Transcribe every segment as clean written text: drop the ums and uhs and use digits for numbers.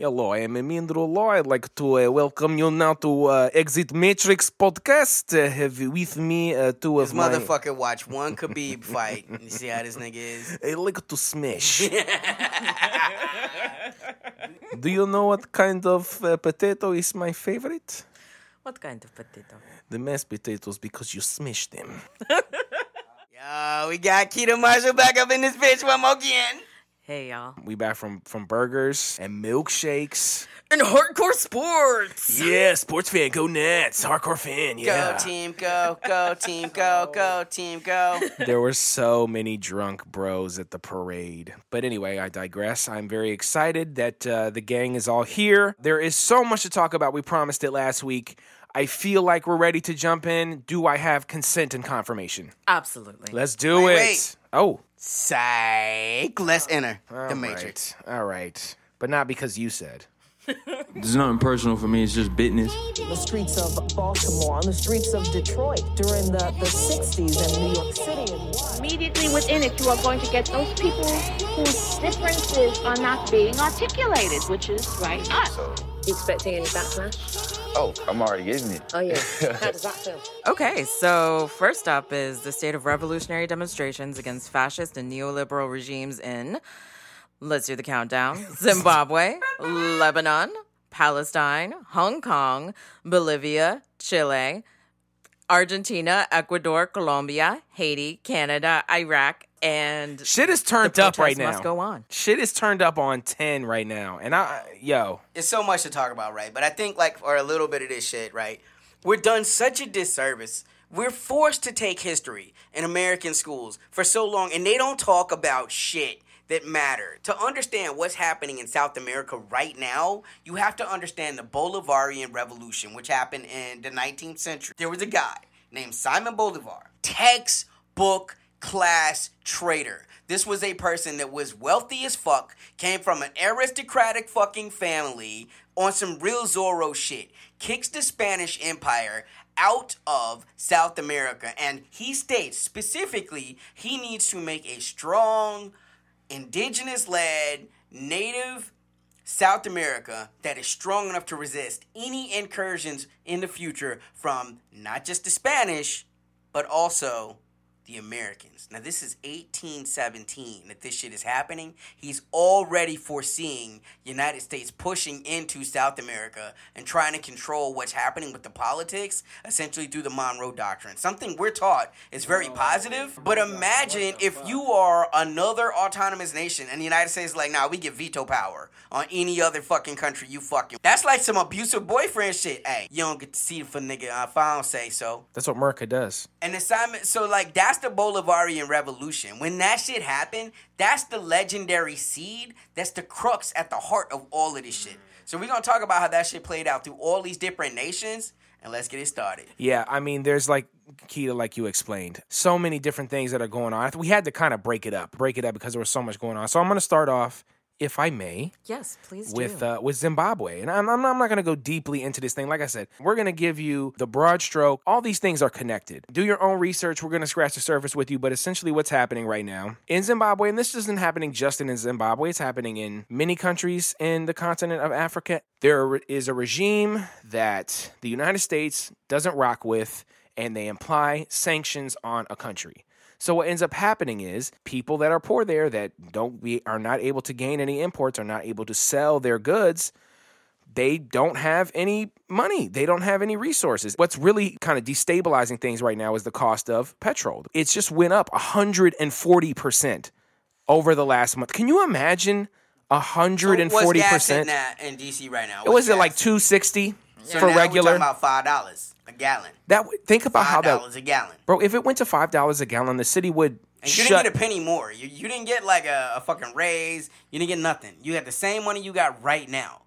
Hello, I am Amindro Law. I'd like to welcome you now to Exit Matrix podcast. Have with me two of my... This motherfucker watch one Khabib fight. You see how this nigga is? I like to smash. Do you know what kind of potato is my favorite? What kind of potato? The mashed potatoes, because you smash them. Yo, we got Keita Marshall back up in this bitch one more again. Hey, y'all. We back from burgers and milkshakes. And hardcore sports. Yeah, sports fan. Go Nets. Hardcore fan, yeah. Go team, go. Go team, go. Go team, go. There were so many drunk bros at the parade. But anyway, I digress. I'm very excited that the gang is all here. There is so much to talk about. We promised it last week. I feel like we're ready to jump in. Do I have consent and confirmation? Absolutely. Let's do it. Wait. Oh. Psych. Let's enter the Matrix. All right. But not because you said. There's nothing personal for me. It's just business. The streets of Baltimore, on the streets of Detroit during the 60s in New York City. Immediately within it, you are going to get those people whose differences are not being articulated, which is right us. So, you expecting any backlash? Oh, I'm already getting it. Oh, yeah. How does that feel? Okay, so first up is the state of revolutionary demonstrations against fascist and neoliberal regimes in, let's do the countdown, Zimbabwe, Lebanon, Palestine, Hong Kong, Bolivia, Chile, Argentina, Ecuador, Colombia, Haiti, Canada, Iraq, and... Shit is turned up right now. The protest must go on. Shit is turned up on 10 right now. And yo. It's so much to talk about, right? But I think, like, for a little bit of this shit, right? We're done such a disservice. We're forced to take history in American schools for so long, and they don't talk about shit that matter. To understand what's happening in South America right now, you have to understand the Bolivarian Revolution, which happened in the 19th century. There was a guy named Simon Bolivar, textbook class traitor. This was a person that was wealthy as fuck, came from an aristocratic fucking family on some real Zorro shit, kicks the Spanish Empire out of South America, and he states specifically he needs to make a strong indigenous-led, native South America that is strong enough to resist any incursions in the future from not just the Spanish, but also the Americans. Now, this is 1817 that this shit is happening. He's already foreseeing United States pushing into South America and trying to control what's happening with the politics, essentially through the Monroe Doctrine. Something we're taught is very positive, but imagine if you are another autonomous nation and the United States is like, nah, we get veto power on any other fucking country you fucking... That's like some abusive boyfriend shit. Hey, you don't get to see it for nigga if I don't say so. That's what Merca does. And assignment, so like that's the Bolivarian Revolution. When that shit happened, that's the legendary seed. That's the crux at the heart of all of this shit. So we're gonna talk about how that shit played out through all these different nations, and let's get it started. Yeah, I mean, there's like, Keita, like you explained, so many different things that are going on. We had to kind of break it up because there was so much going on. So I'm gonna start off, if I may. Yes, please do. With Zimbabwe. And I'm not going to go deeply into this thing. Like I said, we're going to give you the broad stroke. All these things are connected. Do your own research. We're going to scratch the surface with you. But essentially what's happening right now in Zimbabwe, and this isn't happening just in Zimbabwe. It's happening in many countries in the continent of Africa. There is a regime that the United States doesn't rock with, and they imply sanctions on a country. So what ends up happening is people that are poor there that are not able to gain any imports, are not able to sell their goods, they don't have any money. They don't have any resources. What's really kind of destabilizing things right now is the cost of petrol. It's just went up 140% over the last month. Can you imagine 140%? So what's gas in D.C. right now? Was it like 260 for regular? We're talking about $5 a gallallThink about how that... $5 a gallon. Bro, if it went to $5 a gallon, the city would... And you didn't get a penny more. You didn't get like a fucking raise. You didn't get nothing. You had the same money you got right now.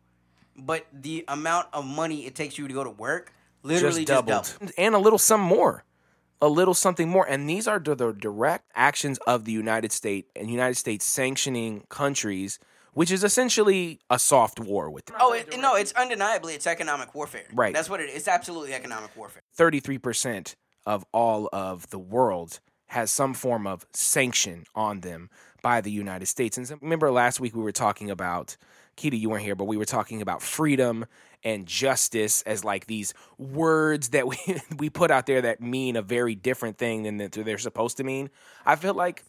But the amount of money it takes you to go to work literally just doubled. And a little some more. A little something more. And these are the direct actions of the United States and United States sanctioning countries, which is essentially a soft war with them. Oh, it's undeniably, it's economic warfare. Right. That's what it is. It's absolutely economic warfare. 33% of all of the world has some form of sanction on them by the United States. And remember last week we were talking about Kita, you weren't here, but we were talking about freedom and justice as like these words that we put out there that mean a very different thing than that they're supposed to mean. I feel like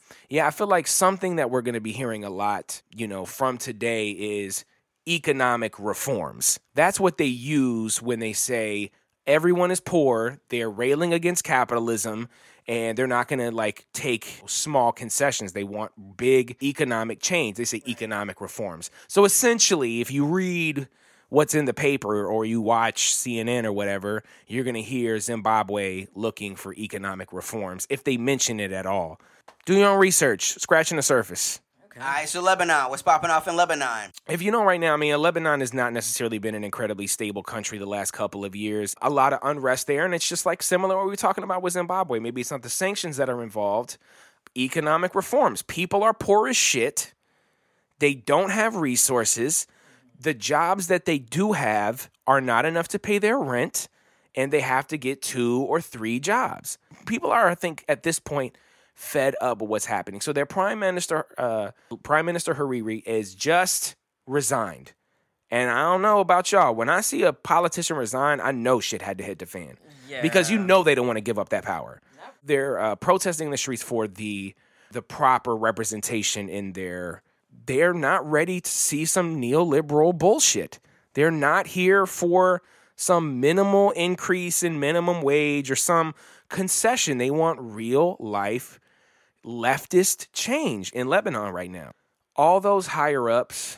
something that we're going to be hearing a lot, you know, from today is economic reforms. That's what they use when they say everyone is poor, they're railing against capitalism, and they're not going to like take small concessions. They want big economic change. They say economic reforms. So essentially, if you read what's in the paper or you watch CNN or whatever, you're going to hear Zimbabwe looking for economic reforms if they mention it at all. Do your own research, scratching the surface. All right, so Lebanon, what's popping off in Lebanon? If you know right now, I mean, Lebanon has not necessarily been an incredibly stable country the last couple of years. A lot of unrest there, and it's just like similar to what we were talking about with Zimbabwe. Maybe it's not the sanctions that are involved. Economic reforms. People are poor as shit. They don't have resources. The jobs that they do have are not enough to pay their rent, and they have to get 2 or 3 jobs. People are, I think, at this point, fed up with what's happening. So their Prime Minister Hariri is just resigned. And I don't know about y'all. When I see a politician resign, I know shit had to hit the fan. Yeah. Because you know they don't want to give up that power. Nope. They're protesting in the streets for the proper representation in their... They're not ready to see some neoliberal bullshit. They're not here for some minimal increase in minimum wage or some concession. They want real life leftist change in Lebanon right now. All those higher ups,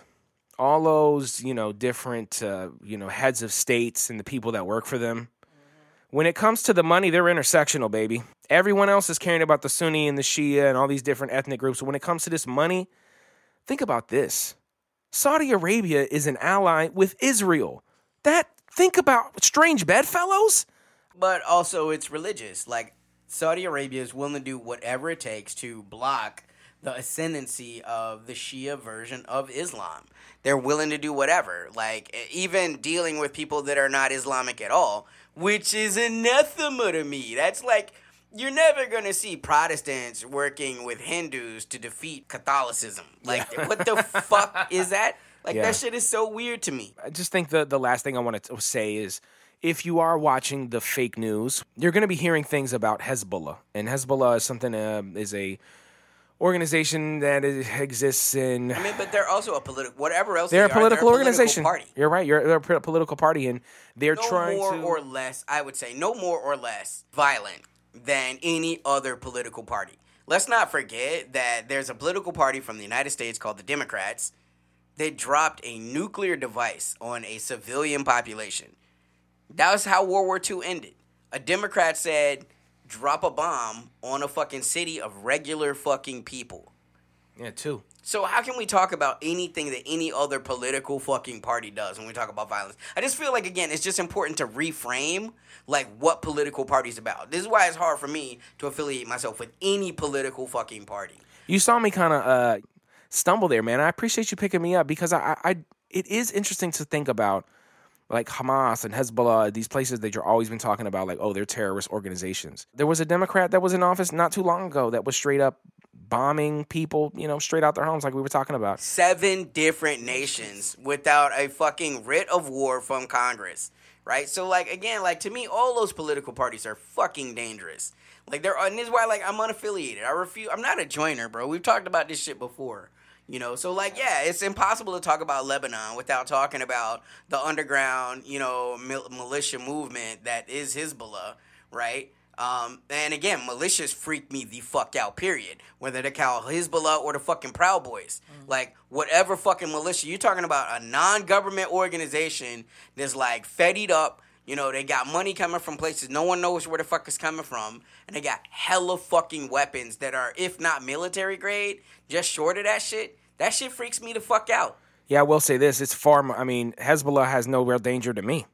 all those, you know, different, heads of states and the people that work for them. When it comes to the money, they're intersectional, baby. Everyone else is caring about the Sunni and the Shia and all these different ethnic groups. When it comes to this money, think about this. Saudi Arabia is an ally with Israel. Think about strange bedfellows. But also it's religious. Like, Saudi Arabia is willing to do whatever it takes to block the ascendancy of the Shia version of Islam. They're willing to do whatever. Like, even dealing with people that are not Islamic at all, which is anathema to me. That's like... You're never going to see Protestants working with Hindus to defeat Catholicism. Like, yeah. What the fuck is that? Like, yeah. That shit is so weird to me. I just think the last thing I want to say is, if you are watching the fake news, you're going to be hearing things about Hezbollah. And Hezbollah is something, is a organization that exists in... I mean, but they're also a political... Whatever else they're a political organization. Party. You're right. They're a political party, and they're trying to... No more or less, I would say, no more or less violent than any other political party. Let's not forget that there's a political party from the United States called the Democrats that dropped a nuclear device on a civilian population. That was how World War II ended. A Democrat said, drop a bomb on a fucking city of regular fucking people. Yeah, too. So how can we talk about anything that any other political fucking party does when we talk about violence? I just feel like, again, it's just important to reframe, like, what political party's about. This is why it's hard for me to affiliate myself with any political fucking party. You saw me kind of stumble there, man. I appreciate you picking me up because it is interesting to think about, like, Hamas and Hezbollah, these places that you're always been talking about, like, oh, they're terrorist organizations. There was a Democrat that was in office not too long ago that was straight up bombing people, you know, straight out their homes like we were talking about. 7 different nations without a fucking writ of war from Congress, right? So, like, again, like, to me, all those political parties are fucking dangerous. Like, and this is why, like, I'm unaffiliated. I'm not a joiner, bro. We've talked about this shit before, you know? So, like, yeah, it's impossible to talk about Lebanon without talking about the underground, you know, militia movement that is Hezbollah, right? And again, militias freak me the fuck out, period. Whether they call Hezbollah or the fucking Proud Boys. Mm-hmm. Like, whatever fucking militia. You're talking about a non-government organization that's, like, fettied up. You know, they got money coming from places no one knows where the fuck it's coming from. And they got hella fucking weapons that are, if not military grade, just short of that shit. That shit freaks me the fuck out. Yeah, I will say this. Hezbollah has no real danger to me.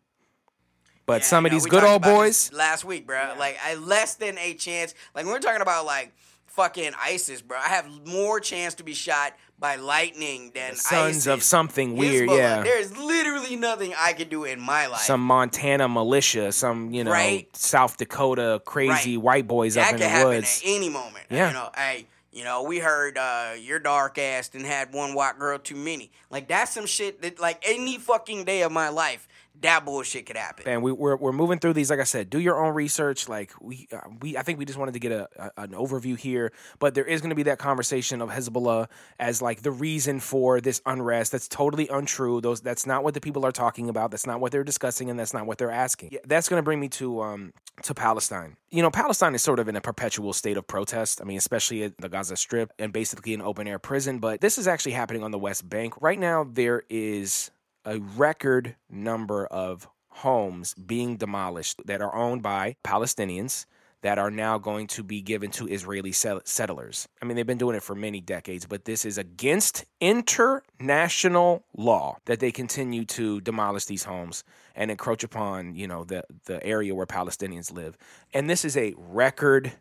But yeah, some of these good old boys last week, bro, yeah. Like, I less than a chance. Like, when we're talking about, like, fucking ISIS, bro, I have more chance to be shot by lightning than ISIS. Sons of something weird, yeah. There is literally nothing I could do in my life. Some Montana militia, some, you know, right? South Dakota crazy right. White boys that up in the woods. That could happen at any moment. Yeah. You know, You know, we heard your dark ass done had one white girl too many. Like, that's some shit that, like, any fucking day of my life, that bullshit could happen. Man, we're moving through these. Like I said, do your own research. Like, I think we just wanted to get an overview here. But there is going to be that conversation of Hezbollah as, like, the reason for this unrest. That's totally untrue. That's not what the people are talking about. That's not what they're discussing, and that's not what they're asking. Yeah, that's going to bring me to Palestine. You know, Palestine is sort of in a perpetual state of protest. I mean, especially at the Gaza Strip and basically an open-air prison. But this is actually happening on the West Bank. Right now, there is a record number of homes being demolished that are owned by Palestinians that are now going to be given to Israeli settlers. I mean, they've been doing it for many decades, but this is against international law that they continue to demolish these homes and encroach upon, you know, the area where Palestinians live. And this is a record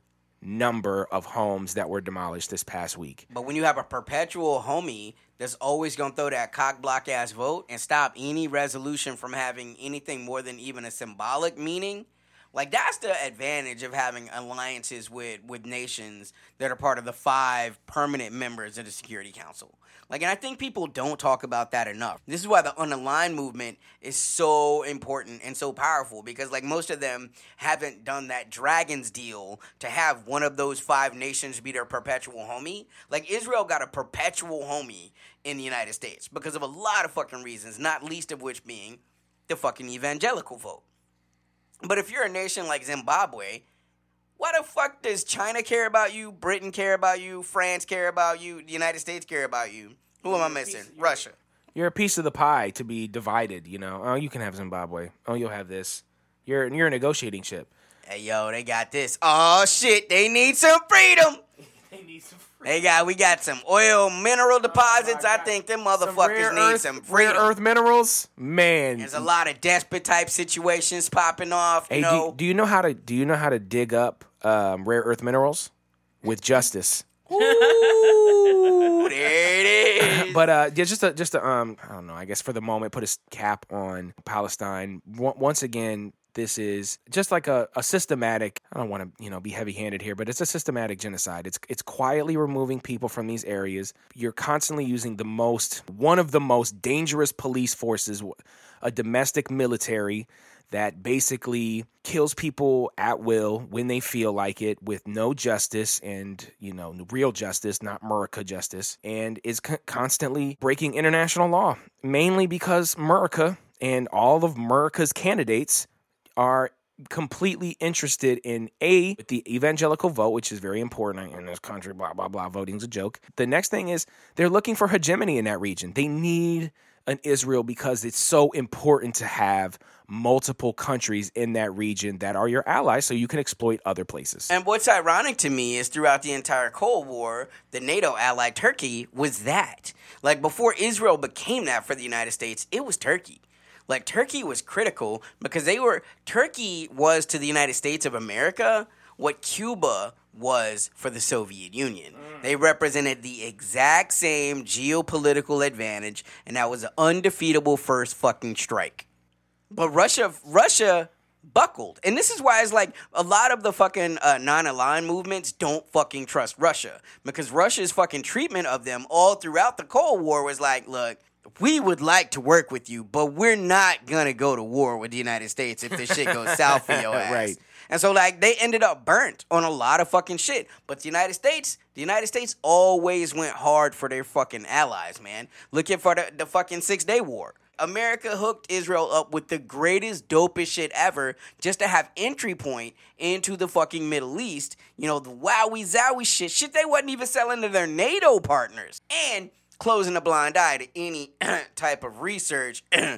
number of homes that were demolished this past week. But when you have a perpetual homie that's always going to throw that cock-block-ass vote and stop any resolution from having anything more than even a symbolic meaning, like, that's the advantage of having alliances with nations that are part of the 5 permanent members of the Security Council. Like, and I think people don't talk about that enough. This is why the unaligned movement is so important and so powerful, because, like, most of them haven't done that Dragons deal to have one of those 5 nations be their perpetual homie. Like, Israel got a perpetual homie in the United States because of a lot of fucking reasons, not least of which being the fucking evangelical vote. But if you're a nation like Zimbabwe, why the fuck does China care about you, Britain care about you, France care about you, the United States care about you? Who am I missing? Russia. You're a piece of the pie to be divided, you know. Oh, you can have Zimbabwe. Oh, you'll have this. You're a negotiating chip. Hey, yo, they got this. Oh, shit, they need some freedom. They need some freedom. We got some oil, mineral deposits. I think them motherfuckers need some freedom. Rare earth minerals, man. There's a lot of desperate type situations popping off. Hey, do you know how to dig up rare earth minerals with justice? Ooh, there it is. But just to I don't know. I guess for the moment, put a cap on Palestine once again. This is just like a systematic, I don't want to, you know, be heavy-handed here, but it's a systematic genocide. It's quietly removing people from these areas. You're constantly using one of the most dangerous police forces, a domestic military that basically kills people at will when they feel like it, with no justice and, you know, real justice, not Murica justice, and is constantly breaking international law, mainly because Murica and all of Murica's candidates are completely interested in the evangelical vote, which is very important in this country, blah, blah, blah, voting's a joke. The next thing is they're looking for hegemony in that region. They need an Israel because it's so important to have multiple countries in that region that are your allies so you can exploit other places. And what's ironic to me is throughout the entire Cold War, the NATO ally Turkey was that. Like, before Israel became that for the United States, it was Turkey. Like, Turkey was critical because Turkey was to the United States of America what Cuba was for the Soviet Union. They represented the exact same geopolitical advantage, and that was an undefeatable first fucking strike. But Russia buckled. And this is why it's like a lot of the fucking non-aligned movements don't fucking trust Russia, because Russia's fucking treatment of them all throughout the Cold War was like, look, we would like to work with you, but we're not going to go to war with the United States if this shit goes south for your ass. Right. And so, like, they ended up burnt on a lot of fucking shit. But the United States always went hard for their fucking allies, man. Looking for the fucking Six-Day War. America hooked Israel up with the greatest, dopest shit ever just to have entry point into the fucking Middle East. You know, the wowie-zowie shit they wasn't even selling to their NATO partners. And closing a blind eye to any type of research that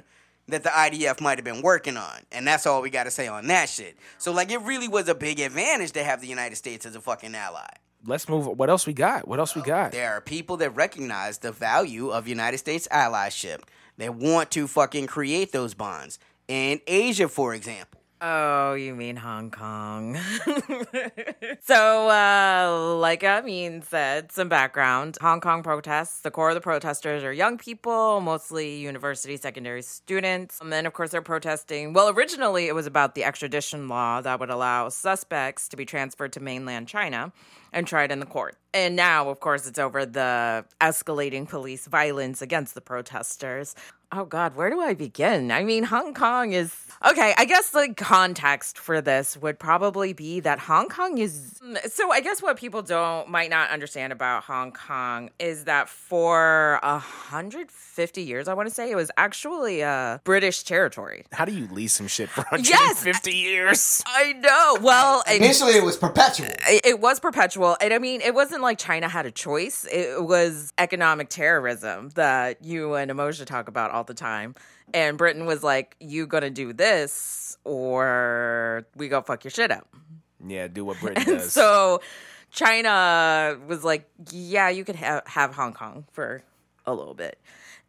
the IDF might have been working on. And that's all we got to say on that shit. So, like, it really was a big advantage to have the United States as a fucking ally. Let's move on. What else we got? There are people that recognize the value of United States allyship. They want to fucking create those bonds. In Asia, for example. Oh, you mean Hong Kong. So, like Amin said, some background. Hong Kong protests, the core of the protesters are young people, mostly university, secondary students. And then, of course, they're protesting. Well, originally it was about the extradition law that would allow suspects to be transferred to mainland China and tried in the court. And now, of course, it's over the escalating police violence against the protesters. Oh, God, where do I begin? I mean, Hong Kong is... Okay, I guess the context for this would probably be that Hong Kong is... So I guess what people might not understand about Hong Kong is that for 150 years, I want to say, it was actually a British territory. How do you lease some shit for 150 years? I know. Well... Initially, it was perpetual. It was perpetual. And I mean, it wasn't like China had a choice. It was economic terrorism that you and Emoja talk about all the time. And Britain was like, you gonna do this or we go fuck your shit up. Yeah, do what Britain does. So China was like, yeah, you could have Hong Kong for a little bit.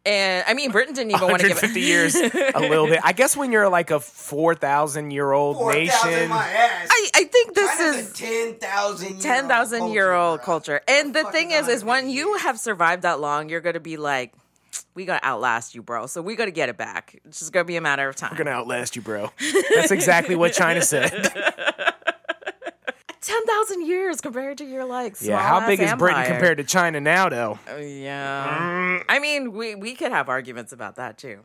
And I mean, Britain didn't even want to give it 150 years, a little bit. I guess when you're like a 4,000-year-old nation, 4,000 my ass. I think this China's is 10,000-year-old culture. And the thing is when you have survived that long, you're going to be like, we gonna outlast you, bro. So we gonna get it back. It's just gonna be a matter of time. We're gonna outlast you, bro. That's exactly what China said. 10,000 years compared to your like small ass how big is Britain compared to China now, though? Yeah, I mean, we could have arguments about that too.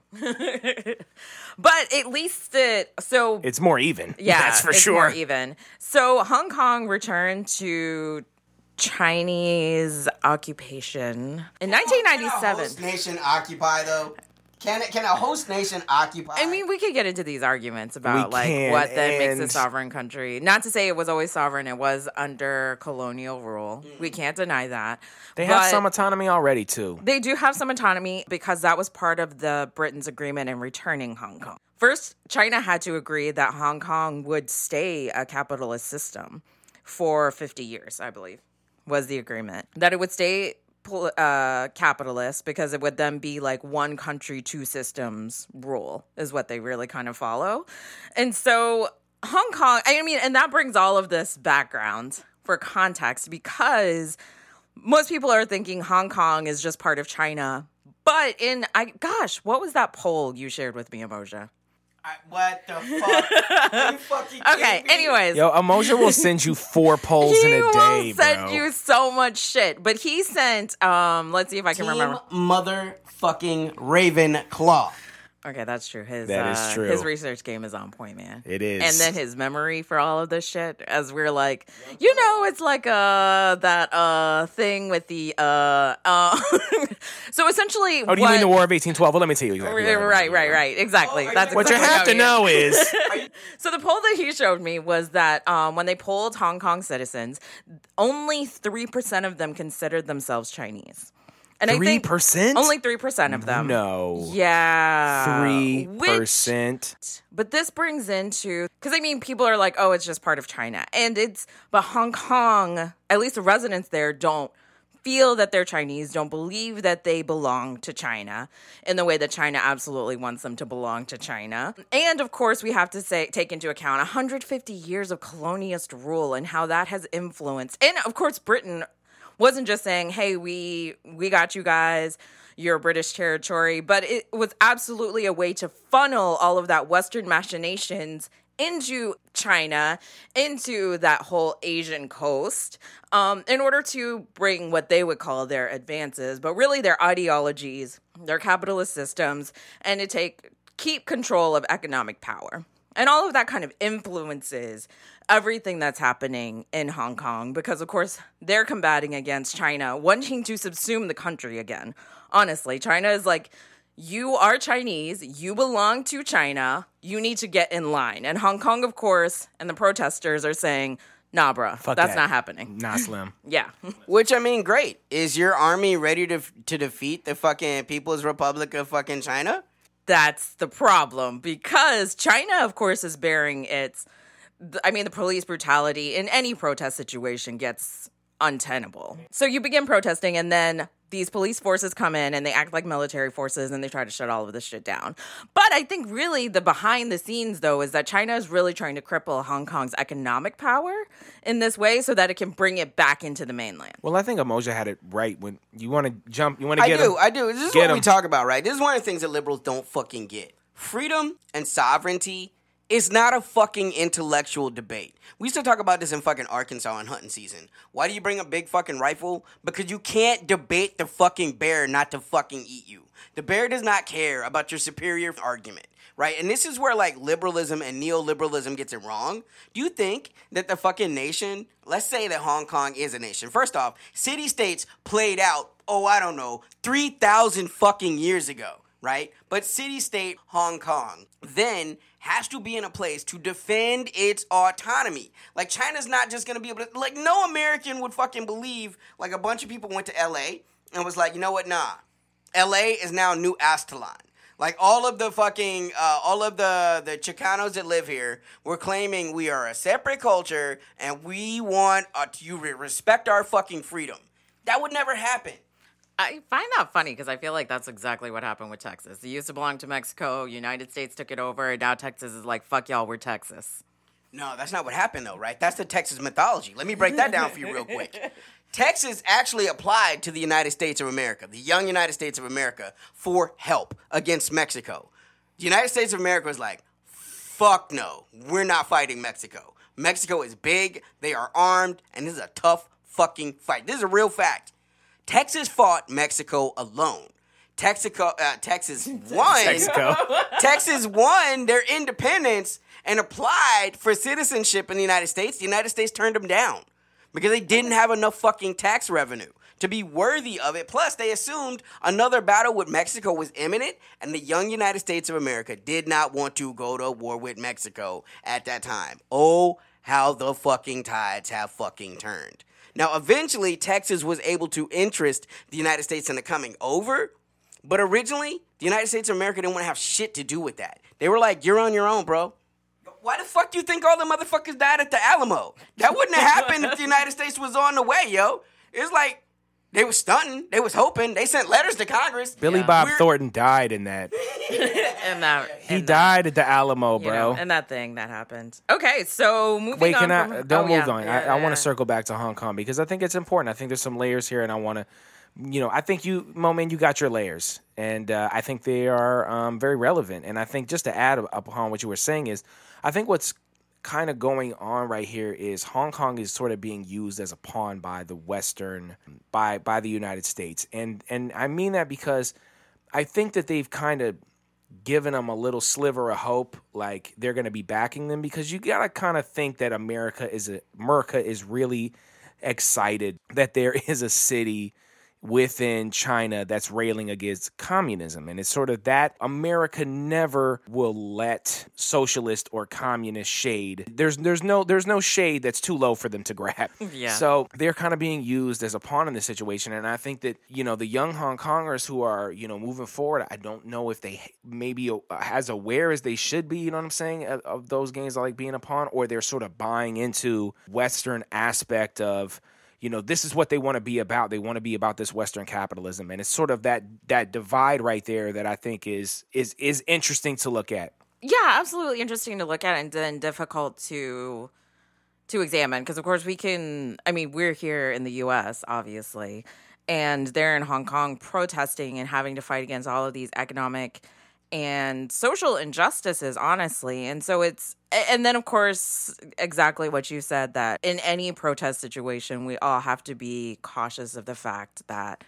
But at least it's more even. Yeah, that's for sure. More even. So Hong Kong returned to Chinese occupation in 1997. Can a host nation occupy, though? Can a host nation occupy? I mean, we could get into these arguments about what then makes a sovereign country. Not to say it was always sovereign. It was under colonial rule. Mm. We can't deny that. They have some autonomy already, too. They do have some autonomy because that was part of the Britain's agreement in returning Hong Kong. First, China had to agree that Hong Kong would stay a capitalist system for 50 years, I believe. Was the agreement that it would stay capitalist because it would then be like one country, two systems rule is what they really kind of follow. And so Hong Kong, I mean, and that brings all of this background for context because most people are thinking Hong Kong is just part of China. But what was that poll you shared with me, Emoja? What the fuck? Are you fucking kidding me? Anyways. Yo, Emoja will send you 4 polls in a day. He will send you so much shit. But he sent, let's see if I can remember. Motherfucking Ravenclaw. Okay, that's true. That is true. His research game is on point, man. It is. And then his memory for all of this shit, as we're like, you know, it's like that thing with the... So essentially... Oh, do you mean the War of 1812? Well, let me tell you exactly. Right. Exactly. That's what you have to know is... So the poll that he showed me was that when they polled Hong Kong citizens, only 3% of them considered themselves Chinese. And 3%? Only 3% of them. No. Yeah. 3%. But this brings into... Because, I mean, people are like, oh, it's just part of China. But Hong Kong, at least the residents there, don't feel that they're Chinese, don't believe that they belong to China in the way that China absolutely wants them to belong to China. And, of course, we have to take into account 150 years of colonialist rule and how that has influenced... And, of course, Britain... wasn't just saying, hey, we got you guys, you're a British territory, but it was absolutely a way to funnel all of that Western machinations into China, into that whole Asian coast, in order to bring what they would call their advances, but really their ideologies, their capitalist systems, and to keep control of economic power. And all of that kind of influences everything that's happening in Hong Kong because, of course, they're combating against China, wanting to subsume the country again. Honestly, China is like, you are Chinese, you belong to China, you need to get in line. And Hong Kong, of course, and the protesters are saying, nah, bruh, that's not happening. Nah, Slim. Yeah. Which, I mean, great. Is your army ready to defeat the fucking People's Republic of fucking China? That's the problem because China, of course, is bearing the police brutality in any protest situation gets untenable. So you begin protesting and then these police forces come in and they act like military forces and they try to shut all of this shit down. But I think really the behind the scenes, though, is that China is really trying to cripple Hong Kong's economic power in this way so that it can bring it back into the mainland. Well, I think Amoja had it right. When you want to jump, you want to get them. I do. This is what we talk about, right? This is one of the things that liberals don't fucking get. Freedom and sovereignty is not a fucking intellectual debate. We used to talk about this in fucking Arkansas in hunting season. Why do you bring a big fucking rifle? Because you can't debate the fucking bear not to fucking eat you. The bear does not care about your superior argument, right? And this is where, like, liberalism and neoliberalism gets it wrong. Do you think that the fucking nation, let's say that Hong Kong is a nation. First off, city-states played out, 3,000 fucking years ago, right? But city-state Hong Kong then has to be in a place to defend its autonomy. Like, China's not just going to be able to... Like, no American would fucking believe, like, a bunch of people went to L.A. and was like, you know what, nah. L.A. is now New Aztlán. Like, all of the fucking... all of the Chicanos that live here were claiming we are a separate culture and we want you respect our fucking freedom. That would never happen. I find that funny because I feel like that's exactly what happened with Texas. It used to belong to Mexico. United States took it over. Now Texas is like, fuck y'all, we're Texas. No, that's not what happened though, right? That's the Texas mythology. Let me break that down for you real quick. Texas actually applied to the United States of America, the young United States of America, for help against Mexico. The United States of America was like, fuck no, we're not fighting Mexico. Mexico is big, they are armed, and this is a tough fucking fight. This is a real fact. Texas fought Mexico alone. Texas won their independence and applied for citizenship in the United States. The United States turned them down because they didn't have enough fucking tax revenue to be worthy of it. Plus, they assumed another battle with Mexico was imminent, and the young United States of America did not want to go to war with Mexico at that time. Oh, how the fucking tides have fucking turned. Now, eventually, Texas was able to interest the United States in the coming over, but originally, the United States of America didn't want to have shit to do with that. They were like, you're on your own, bro. Why the fuck do you think all the motherfuckers died at the Alamo? That wouldn't have happened if the United States was on the way, yo. It's like, they was stunting. They was hoping. They sent letters to Congress. Billy Bob Thornton died in that. He died at the Alamo, bro. And that thing that happened. Okay, so moving on. Don't move on. I want to circle back to Hong Kong because I think it's important. I think there's some layers here, and I want to, I think Mo Man, you got your layers, and I think they are very relevant. And I think just to add upon what you were saying is, I think what's kind of going on right here is Hong Kong is sort of being used as a pawn by the Western, by the United States. And I mean that because I think that they've kind of given them a little sliver of hope, like they're going to be backing them, because you got to kind of think that America is really excited that there is a city within China that's railing against communism. And it's sort of that America never will let socialist or communist shade. There's no shade that's too low for them to grab. Yeah. So they're kind of being used as a pawn in this situation. And I think that, the young Hong Kongers who are, moving forward, I don't know if they maybe as aware as they should be, you know what I'm saying, of those games like being a pawn, or they're sort of buying into Western aspect of, this is what they want to be about. They want to be about this Western capitalism. And it's sort of that divide right there that I think is interesting to look at. Yeah, absolutely interesting to look at, and then difficult to examine. Because, of course, we're here in the U.S., obviously, and they're in Hong Kong protesting and having to fight against all of these economic and social injustices, honestly. And so and then of course, exactly what you said, that in any protest situation, we all have to be cautious of the fact that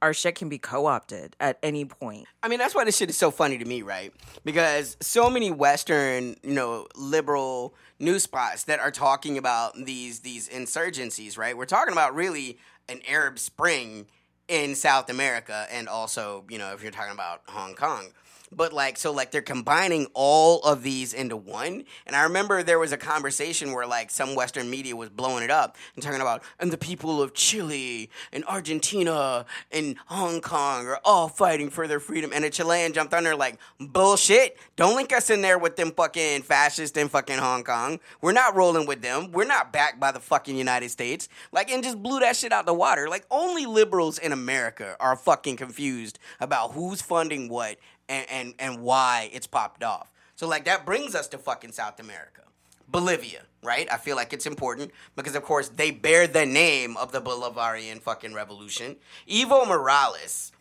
our shit can be co-opted at any point. I mean, that's why this shit is so funny to me, right? Because so many Western, liberal news spots that are talking about these insurgencies, right? We're talking about really an Arab Spring in South America, and also, if you're talking about Hong Kong. But, like, so, like, they're combining all of these into one. And I remember there was a conversation where, like, some Western media was blowing it up and talking about, and the people of Chile and Argentina and Hong Kong are all fighting for their freedom. And a Chilean jumped on there like, bullshit. Don't link us in there with them fucking fascists in fucking Hong Kong. We're not rolling with them. We're not backed by the fucking United States. Like, and just blew that shit out the water. Like, only liberals in America are fucking confused about who's funding what and why it's popped off. So, like, that brings us to fucking South America. Bolivia, right? I feel like it's important because, of course, they bear the name of the Bolivarian fucking revolution. Evo Morales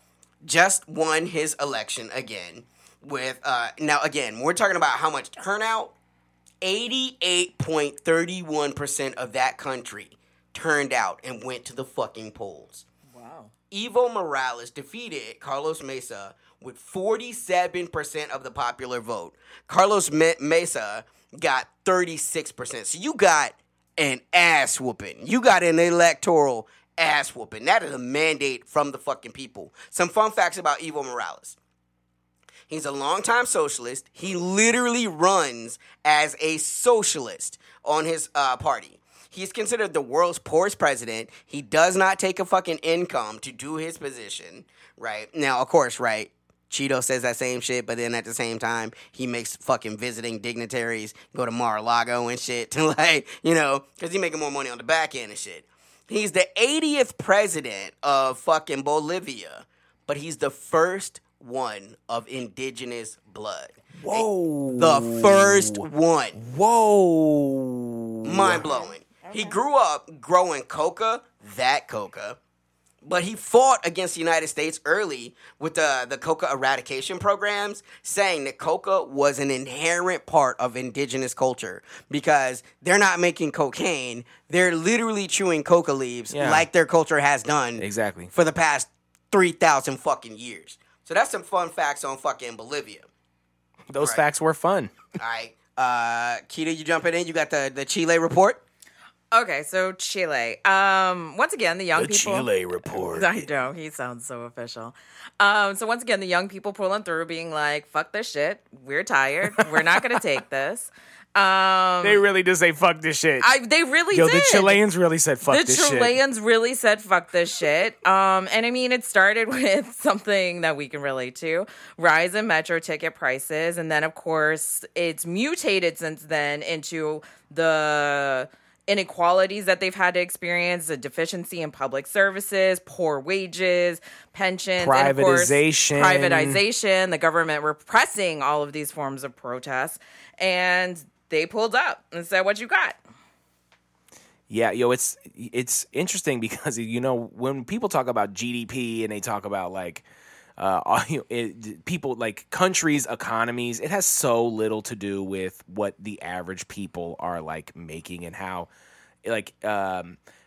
just won his election again with, now, again, we're talking about how much turnout? 88.31% of that country turned out and went to the fucking polls. Wow. Evo Morales defeated Carlos Mesa with 47% of the popular vote. Carlos Mesa got 36%. So you got an ass whooping. You got an electoral ass whooping. That is a mandate from the fucking people. Some fun facts about Evo Morales. He's a longtime socialist. He literally runs as a socialist on his party. He's considered the world's poorest president. He does not take a fucking income to do his position, right? Now, of course, right? Cheeto says that same shit, but then at the same time, he makes fucking visiting dignitaries go to Mar-a-Lago and shit to, like, you know, because he's making more money on the back end and shit. He's the 80th president of fucking Bolivia, but he's the first one of indigenous blood. Whoa. The first one. Whoa. Mind-blowing. Okay. He grew up growing coca, but he fought against the United States early with the coca eradication programs, saying that coca was an inherent part of indigenous culture because they're not making cocaine. They're literally chewing coca leaves like their culture has done exactly for the past 3,000 fucking years. So that's some fun facts on fucking Bolivia. Those facts were fun. All right. Keita, you jumping in? You got the Chile report? Okay, so Chile. Once again, the young people... The Chile report. I know, he sounds so official. So once again, the young people pulling through being like, fuck this shit. We're tired. We're not going to take this. They really did say fuck this shit. Yo, the Chileans really said fuck this shit. The Chileans really said fuck this shit. And I mean, it started with something that we can relate to. Rise in metro ticket prices. And then, of course, it's mutated since then into the... inequalities that they've had to experience, the deficiency in public services, poor wages, pensions, privatization, and of course, the government repressing all of these forms of protests. And they pulled up and said, what you got? Yeah, yo, it's interesting because, you know, when people talk about GDP and they talk about like people like countries, economies, it has so little to do with what the average people are like making and how like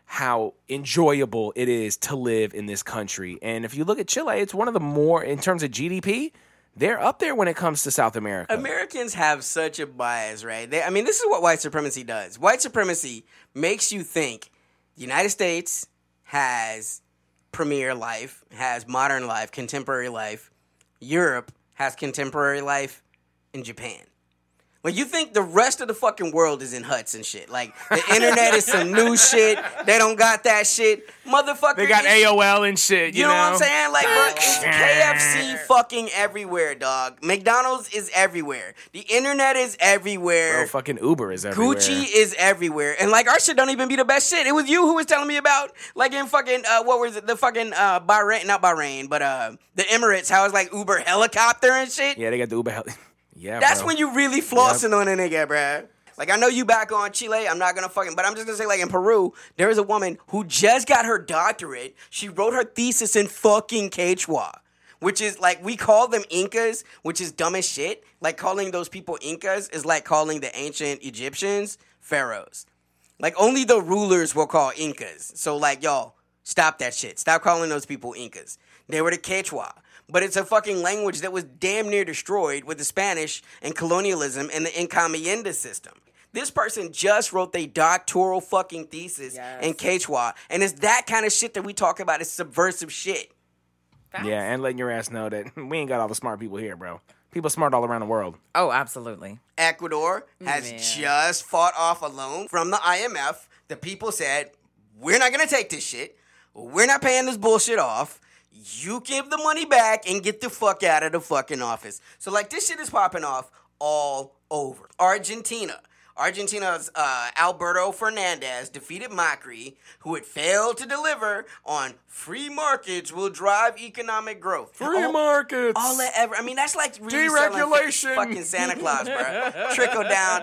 how enjoyable it is to live in this country. And if you look at Chile, it's one of the more in terms of GDP. They're up there when it comes to South America. Americans have such a bias, right? I mean, this is what white supremacy does. White supremacy makes you think the United States has premier life, has modern life, contemporary life. Europe has contemporary life in Japan. Well, you think the rest of the fucking world is in huts and shit. Like, the internet is some new shit. They don't got that shit. Motherfucker. They got AOL and shit, you know? You know what I'm saying? Like, bro, it's KFC fucking everywhere, dog. McDonald's is everywhere. The internet is everywhere. Bro, fucking Uber is everywhere. Gucci is everywhere. And, like, our shit don't even be the best shit. It was you who was telling me about, like, in fucking, what was it? The fucking Bahrain, not Bahrain, but the Emirates, how it's, like, Uber helicopter and shit. Yeah, they got the Uber helicopter. Yeah, that's bro. When you really flossing on a nigga, bruh. Like, I know you back on Chile. I'm not going to fucking... But I'm just going to say, like, in Peru, there is a woman who just got her doctorate. She wrote her thesis in fucking Quechua, which is, like, we call them Incas, which is dumb as shit. Like, calling those people Incas is like calling the ancient Egyptians pharaohs. Like, only the rulers were called Incas. So, like, y'all, stop that shit. Stop calling those people Incas. They were the Quechua. But it's a fucking language that was damn near destroyed with the Spanish and colonialism and the encomienda system. This person just wrote their doctoral fucking thesis in Quechua. And it's that kind of shit that we talk about. It's subversive shit. Facts. Yeah, and letting your ass know that we ain't got all the smart people here, bro. People smart all around the world. Oh, absolutely. Ecuador has just fought off a loan from the IMF. The people said, we're not going to take this shit. We're not paying this bullshit off. You give the money back and get the fuck out of the fucking office. So, like, this shit is popping off all over. Argentina. Argentina's Alberto Fernandez defeated Macri, who had failed to deliver on free markets will drive economic growth. Free markets. All that ever. I mean, that's like really deregulation. Fucking Santa Claus, bro. trickle down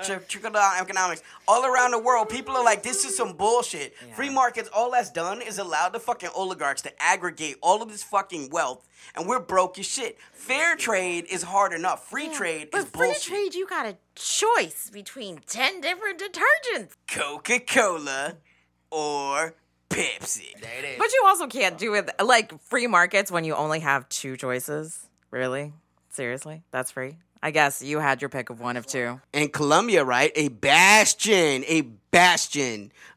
economics. All around the world, people are like, this is some bullshit. Yeah. Free markets, all that's done is allow the fucking oligarchs to aggregate all of this fucking wealth. And we're broke as shit. Fair trade is hard enough. Free trade is bullshit. Free trade, you got a choice between 10 different detergents. Coca-Cola or Pepsi. There it is. But you also can't do it, like, free markets when you only have two choices. Really? Seriously? That's free? I guess you had your pick of one of two. In Colombia, right? A bastion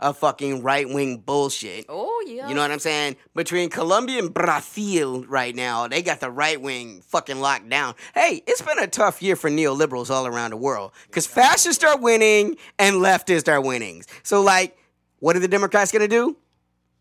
of fucking right-wing bullshit. Oh, yeah. You know what I'm saying? Between Colombia and Brazil right now, they got the right-wing fucking locked down. Hey, it's been a tough year for neoliberals all around the world because fascists are winning and leftists are winning. So, like, what are the Democrats going to do?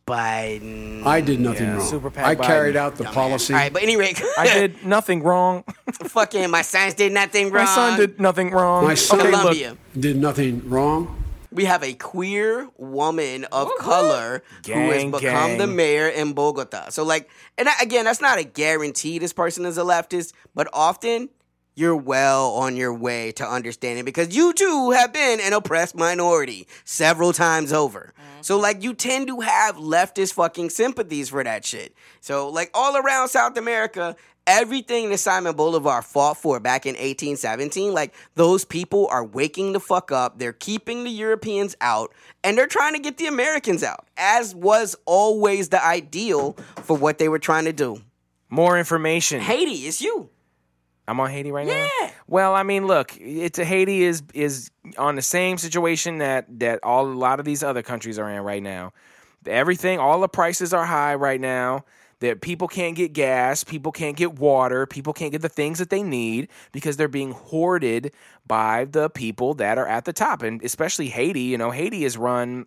Biden. I did nothing wrong. Super PAC I Biden. Carried out the policy. All right, but anyway. I did nothing wrong. Fucking my sons did nothing wrong. My son did nothing wrong. My son did nothing wrong. We have a queer woman of color who has become the mayor in Bogota. So, like, and again, that's not a guarantee this person is a leftist, but often you're well on your way to understanding because you, too, have been an oppressed minority several times over. Mm-hmm. So, like, you tend to have leftist fucking sympathies for that shit. So, like, all around South America, everything that Simon Bolivar fought for back in 1817, like, those people are waking the fuck up. They're keeping the Europeans out, and they're trying to get the Americans out, as was always the ideal for what they were trying to do. More information. Haiti, it's you. I'm on Haiti right now? Yeah. Well, I mean, look, Haiti is on the same situation that a lot of these other countries are in right now. Everything, all the prices are high right now. That people can't get gas, people can't get water, people can't get the things that they need because they're being hoarded by the people that are at the top. And especially Haiti, you know, Haiti is run...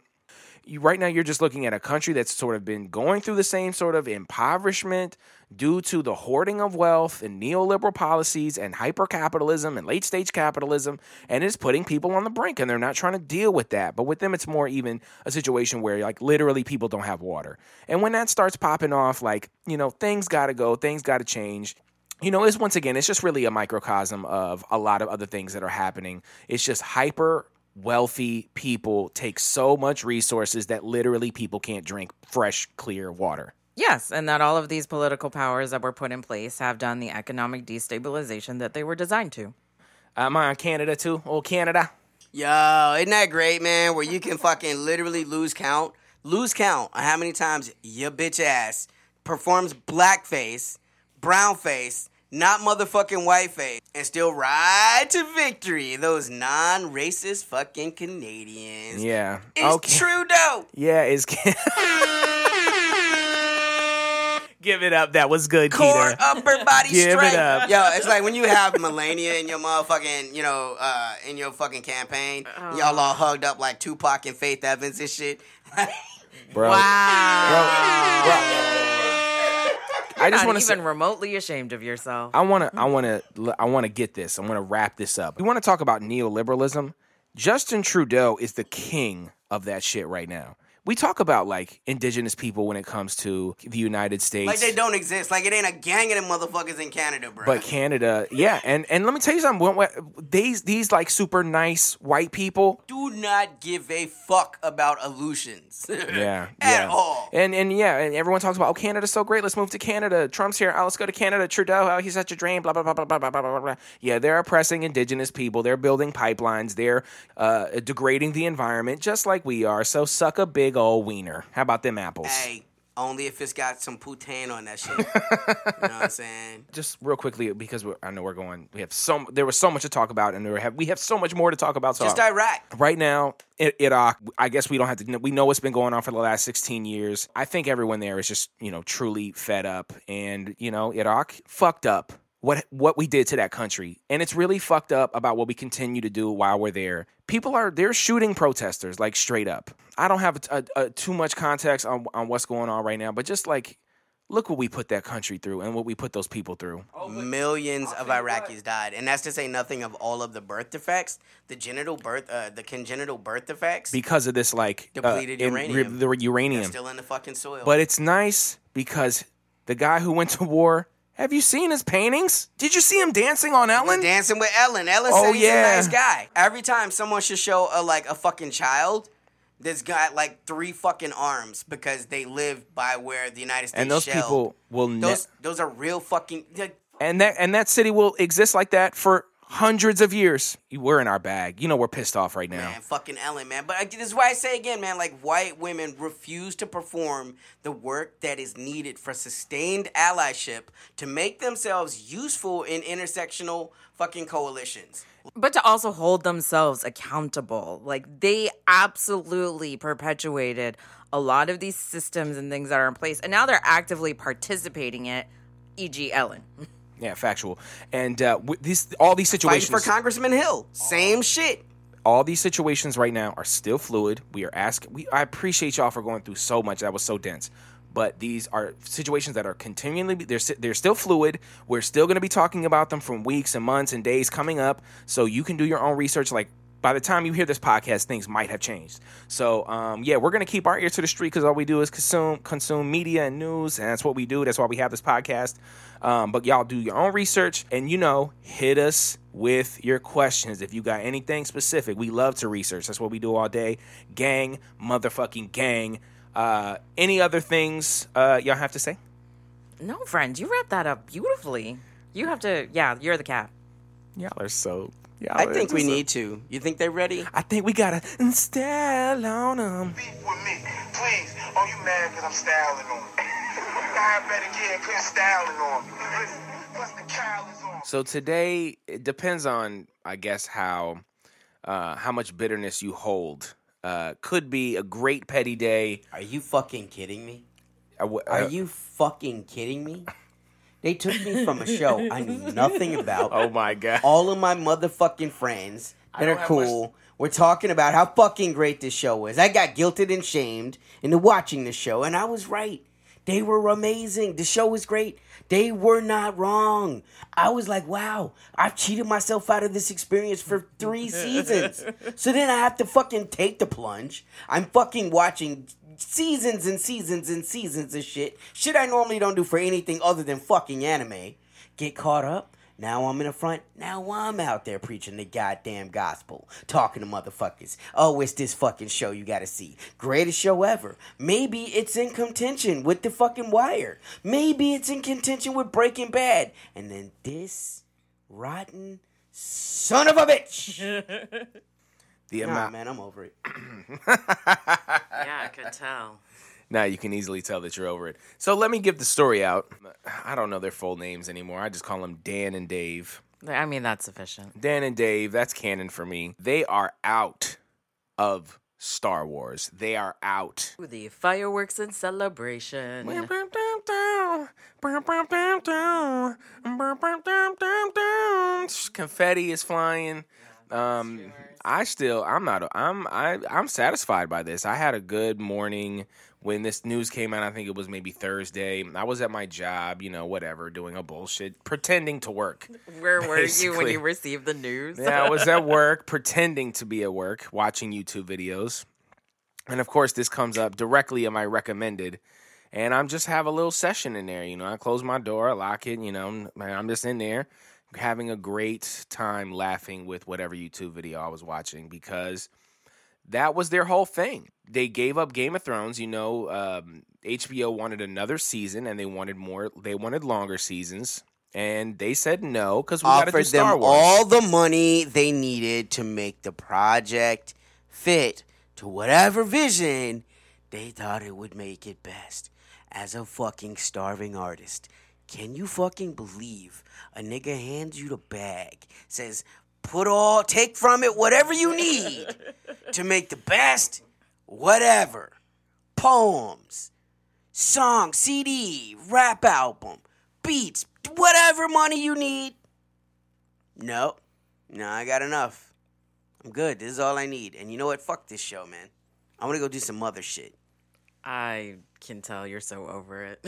Right now, you're just looking at a country that's sort of been going through the same sort of impoverishment due to the hoarding of wealth and neoliberal policies and hyper-capitalism and late-stage capitalism, and it's putting people on the brink, and they're not trying to deal with that. But with them, it's more even a situation where, like, literally people don't have water. And when that starts popping off, like, you know, things got to go, things got to change. You know, it's just really a microcosm of a lot of other things that are happening. It's just wealthy people take so much resources that literally people can't drink fresh, clear water. Yes, and that all of these political powers that were put in place have done the economic destabilization that they were designed to. I'm on Canada, too. Old Canada. Yo, isn't that great, man, where you can fucking literally lose count on how many times your bitch ass performs blackface, brownface, not motherfucking whiteface, and still ride to victory. Those non-racist fucking Canadians. Yeah. It's Trudeau. Yeah, it's... Give it up. That was good, Core Keita. Upper body Give strength. Give it up. Yo, it's like when you have Melania in your motherfucking, you know, in your fucking campaign, y'all all hugged up like Tupac and Faith Evans and shit. Bro. Wow. Bro. I just want to even remotely ashamed of yourself. I want to get this. I want to wrap this up. We want to talk about neoliberalism. Justin Trudeau is the king of that shit right now. We talk about, like, indigenous people when it comes to the United States. Like, they don't exist. Like, it ain't a gang of them motherfuckers in Canada, bro. But Canada, yeah. And let me tell you something. These like, super nice white people do not give a fuck about illusions. Yeah. At all. And everyone talks about, oh, Canada's so great. Let's move to Canada. Trump's here. Oh, let's go to Canada. Trudeau, oh, he's such a drain. Blah, blah, blah, blah, blah, blah, blah, blah. Yeah, they're oppressing indigenous people. They're building pipelines. They're degrading the environment just like we are. So suck a big old wiener. How about them apples? Hey, only if it's got some poutine on that shit. You know what I'm saying? Just real quickly, because I know we're going. There was so much to talk about, and we have so much more to talk about. So just Iraq. Right now, Iraq. I guess we don't have to. We know what's been going on for the last 16 years. I think everyone there is just, you know, truly fed up, and you know, Iraq fucked up. what we did to that country. And it's really fucked up about what we continue to do while we're there. People are, they're shooting protesters, like, straight up. I don't have too much context on what's going on right now, but just, like, look what we put that country through and what we put those people through. Millions of Iraqis died. And that's to say nothing of all of the birth defects, the congenital birth defects. Because of this, like, depleted uranium. The uranium. They're still in the fucking soil. But it's nice because the guy who went to war... Have you seen his paintings? Did you see him dancing on Ellen? Dancing with Ellen. Ellen said he's a nice guy. Every time someone should show a fucking child that's got like three fucking arms because they live by where the United States and those shelled. People will those are real fucking. And that city will exist like that for hundreds of years. We're in our bag. You know we're pissed off right now. Man, fucking Ellen, man. But this is why I say again, man, like white women refuse to perform the work that is needed for sustained allyship to make themselves useful in intersectional fucking coalitions. But to also hold themselves accountable. Like they absolutely perpetuated a lot of these systems and things that are in place. And now they're actively participating in it, e.g. Ellen. Yeah, factual. And all these situations... Fight for Congressman Hill. Same shit. All these situations right now are still fluid. We are asking... I appreciate y'all for going through so much. That was so dense. But these are situations that are continually... They're still fluid. We're still going to be talking about them from weeks and months and days coming up. So you can do your own research. Like, by the time you hear this podcast, things might have changed. So, we're going to keep our ear to the street because all we do is consume media and news. And that's what we do. That's why we have this podcast. But y'all do your own research and, hit us with your questions. If you got anything specific, we love to research. That's what we do all day. Gang, motherfucking gang. Any other things y'all have to say? No, friend. You wrapped that up beautifully. You have to. Yeah, you're the cat. Y'all are so. Yeah, I think we need to. You think they're ready? I think we gotta style on them. Speak with me, please. Oh, you mad because I'm styling on them? I better get clear styling on them. Plus the child is on. So today it depends on, I guess, how much bitterness you hold. Could be a great petty day. Are you fucking kidding me? Are you fucking kidding me? They took me from a show I knew nothing about. Oh, my God. All of my motherfucking friends that are cool were talking about how fucking great this show was. I got guilted and shamed into watching the show, and I was right. They were amazing. The show was great. They were not wrong. I was like, wow, I've cheated myself out of this experience for 3 seasons. So then I have to fucking take the plunge. I'm fucking watching... seasons and seasons and seasons of shit I normally don't do for anything other than fucking anime. Get caught up. Now I'm in the front. Now I'm out there preaching the goddamn gospel, talking to motherfuckers. Oh, it's this fucking show you gotta see. Greatest show ever. Maybe it's in contention with The fucking Wire. Maybe it's in contention with Breaking Bad. And then this rotten son of a bitch. Man, I'm over it. Yeah, I could tell. Now you can easily tell that you're over it. So let me give the story out. I don't know their full names anymore. I just call them Dan and Dave. I mean, that's sufficient. Dan and Dave, that's canon for me. They are out of Star Wars. They are out. The fireworks and celebration. Confetti is flying. I'm satisfied by this. I had a good morning when this news came out. I think it was maybe Thursday. I was at my job, doing a bullshit, pretending to work. Where basically. Were you when you received the news? Yeah, I was at work, pretending to be at work, watching YouTube videos. And of course, this comes up directly in my recommended. And I'm just have a little session in there. I close my door, I lock it, I'm just in there. Having a great time laughing with whatever YouTube video I was watching because that was their whole thing. They gave up Game of Thrones. HBO wanted another season and they wanted more. They wanted longer seasons and they said no because we got to do Star Wars. Offered them all the money they needed to make the project fit to whatever vision they thought it would make it best as a fucking starving artist. Can you fucking believe a nigga hands you the bag, says, take from it whatever you need to make the best whatever. Poems, song, CD, rap album, beats, whatever money you need. No, I got enough. I'm good. This is all I need. And you know what? Fuck this show, man. I want to go do some other shit. I can tell you're so over it.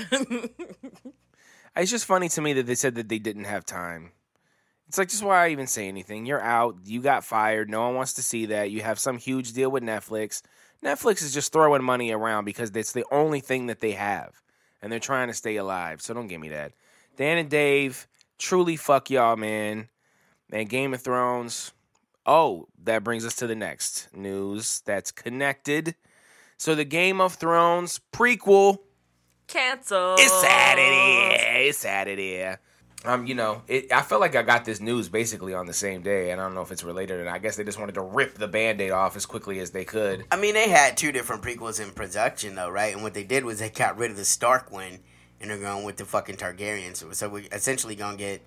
It's just funny to me that they said that they didn't have time. It's like, just why I even say anything? You're out. You got fired. No one wants to see that. You have some huge deal with Netflix. Netflix is just throwing money around because it's the only thing that they have. And they're trying to stay alive. So don't give me that. Dan and Dave, truly fuck y'all, man. And Game of Thrones. Oh, that brings us to the next news that's connected. So the Game of Thrones prequel. Canceled. It's out of here. I felt like I got this news basically on the same day, and I don't know if it's related, and I guess they just wanted to rip the Band-Aid off as quickly as they could. I mean, they had two different prequels in production, though, right? And what they did was they got rid of the Stark one, and they're going with the fucking Targaryen. So we're essentially going to get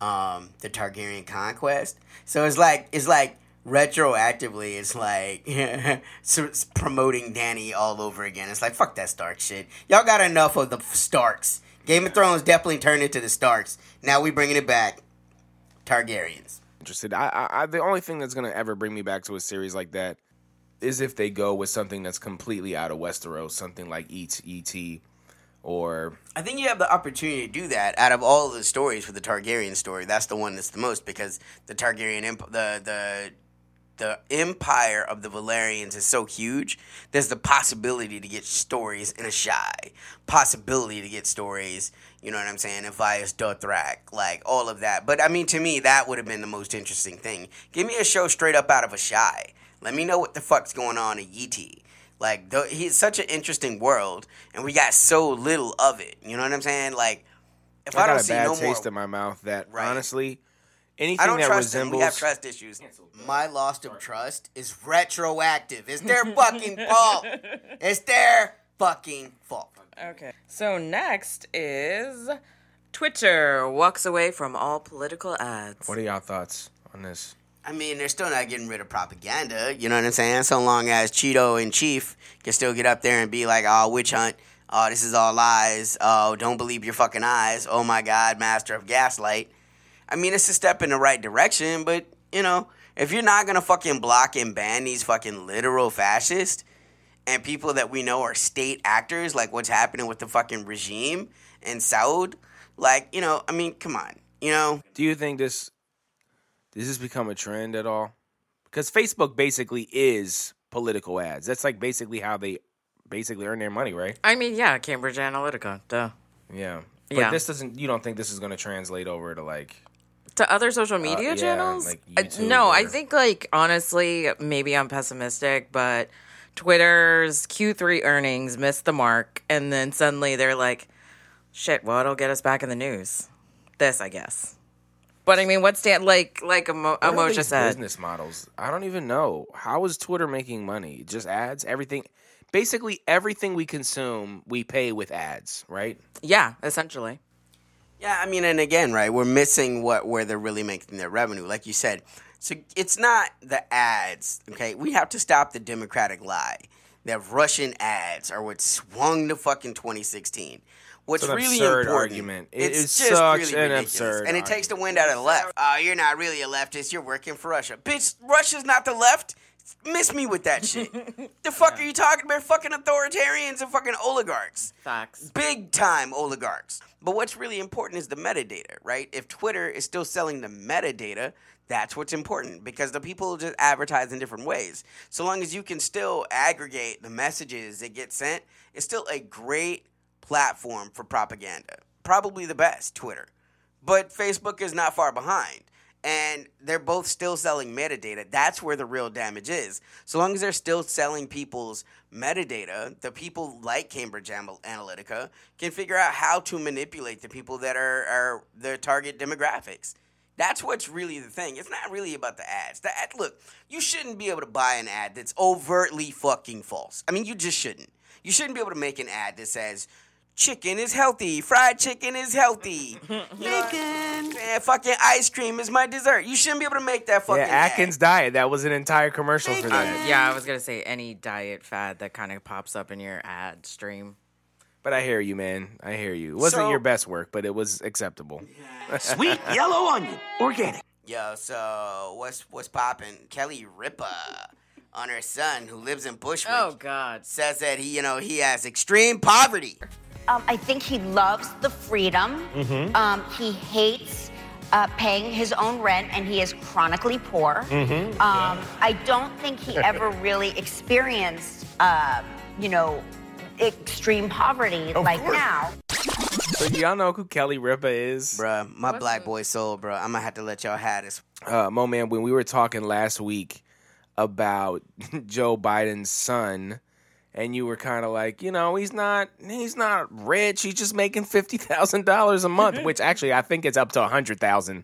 the Targaryen conquest. So it's like retroactively, it's like it's promoting Dany all over again. It's like, fuck that Stark shit. Y'all got enough of the Starks. Game of Thrones definitely turned into the Starks. Now we bringing it back. Targaryens. Interested. I the only thing that's going to ever bring me back to a series like that is if they go with something that's completely out of Westeros, something like E.T. or... I think you have the opportunity to do that out of all of the stories for the Targaryen story. That's the one that's the most, because the Targaryen... The empire of the Valerians is so huge, there's the possibility to get stories in Asshai, possibility to get stories, you know what I'm saying, in Vias Dothrak, like all of that. But I mean, to me, that would have been the most interesting thing. Give me a show straight up out of Asshai. Let me know what the fuck's going on in Yeti. Like, he's such an interesting world, and we got so little of it, you know what I'm saying? Like, if I don't see no more... I got a bad taste in my mouth that, right? Honestly... Anything I don't that trust resembles... them. We have trust issues. My loss of trust is retroactive. It's their fucking fault. It's their fucking fault. Okay. So next is Twitter walks away from all political ads. What are y'all thoughts on this? I mean, they're still not getting rid of propaganda. You know what I'm saying? So long as Cheeto and Chief can still get up there and be like, oh, witch hunt. Oh, this is all lies. Oh, don't believe your fucking eyes. Oh, my God, master of gaslight. I mean, it's a step in the right direction, but, you know, if you're not going to fucking block and ban these fucking literal fascists and people that we know are state actors, like what's happening with the fucking regime in Saudi, like, you know, I mean, come on, you know. Do you think this has become a trend at all? Because Facebook basically is political ads. That's like basically how they basically earn their money, right? I mean, yeah, Cambridge Analytica, duh. Yeah. But yeah. This doesn't, you don't think this is going to translate over to like... To other social media channels? Like YouTube I think, like, honestly, maybe I'm pessimistic, but Twitter's Q3 earnings missed the mark, and then suddenly they're like, shit, well, it'll get us back in the news. This, I guess. But, I mean, what's that, like Amo just said? Business models? I don't even know. How is Twitter making money? Just ads? Everything? Basically, everything we consume, we pay with ads, right? Yeah, essentially. Yeah, I mean, and again, right, we're missing where they're really making their revenue, like you said. So it's not the ads, okay? We have to stop the Democratic lie that Russian ads are what swung the fucking 2016. What's really important. It's an absurd argument. It's just really ridiculous. And it takes the wind out of the left. Oh, you're not really a leftist. You're working for Russia. Bitch, Russia's not the left. Miss me with that shit. The fuck are you talking about? Fucking authoritarians and fucking oligarchs. Facts. Big time oligarchs. But what's really important is the metadata, right? If Twitter is still selling the metadata, that's what's important, because the people just advertise in different ways. So long as you can still aggregate the messages that get sent, it's still a great platform for propaganda. Probably the best, Twitter. But Facebook is not far behind. And they're both still selling metadata. That's where the real damage is. So long as they're still selling people's metadata, the people like Cambridge Analytica can figure out how to manipulate the people that are their target demographics. That's what's really the thing. It's not really about the ads. Look, you shouldn't be able to buy an ad that's overtly fucking false. I mean, you just shouldn't. You shouldn't be able to make an ad that says... Chicken is healthy. Fried chicken is healthy. Chicken. Man, fucking ice cream is my dessert. You shouldn't be able to make that fucking Atkins ad. Diet. That was an entire commercial for that. Yeah, I was going to say any diet fad that kind of pops up in your ad stream. But I hear you, man. I hear you. It wasn't your best work, but it was acceptable. Sweet yellow onion. Organic. Yo, so what's poppin'? Kelly Ripa on her son who lives in Bushwick. Oh, God. Says that he has extreme poverty. I think he loves the freedom. Mm-hmm. He hates paying his own rent, and he is chronically poor. Mm-hmm. Yeah. I don't think he ever really experienced, extreme poverty now. So y'all know who Kelly Ripa is? Bruh, my black boy soul, bruh. I'm going to have to let y'all have this. Mo, man, when we were talking last week about Joe Biden's son, and you were kind of like, he's not rich. He's just making $50,000 a month, which actually I think it's up to $100,000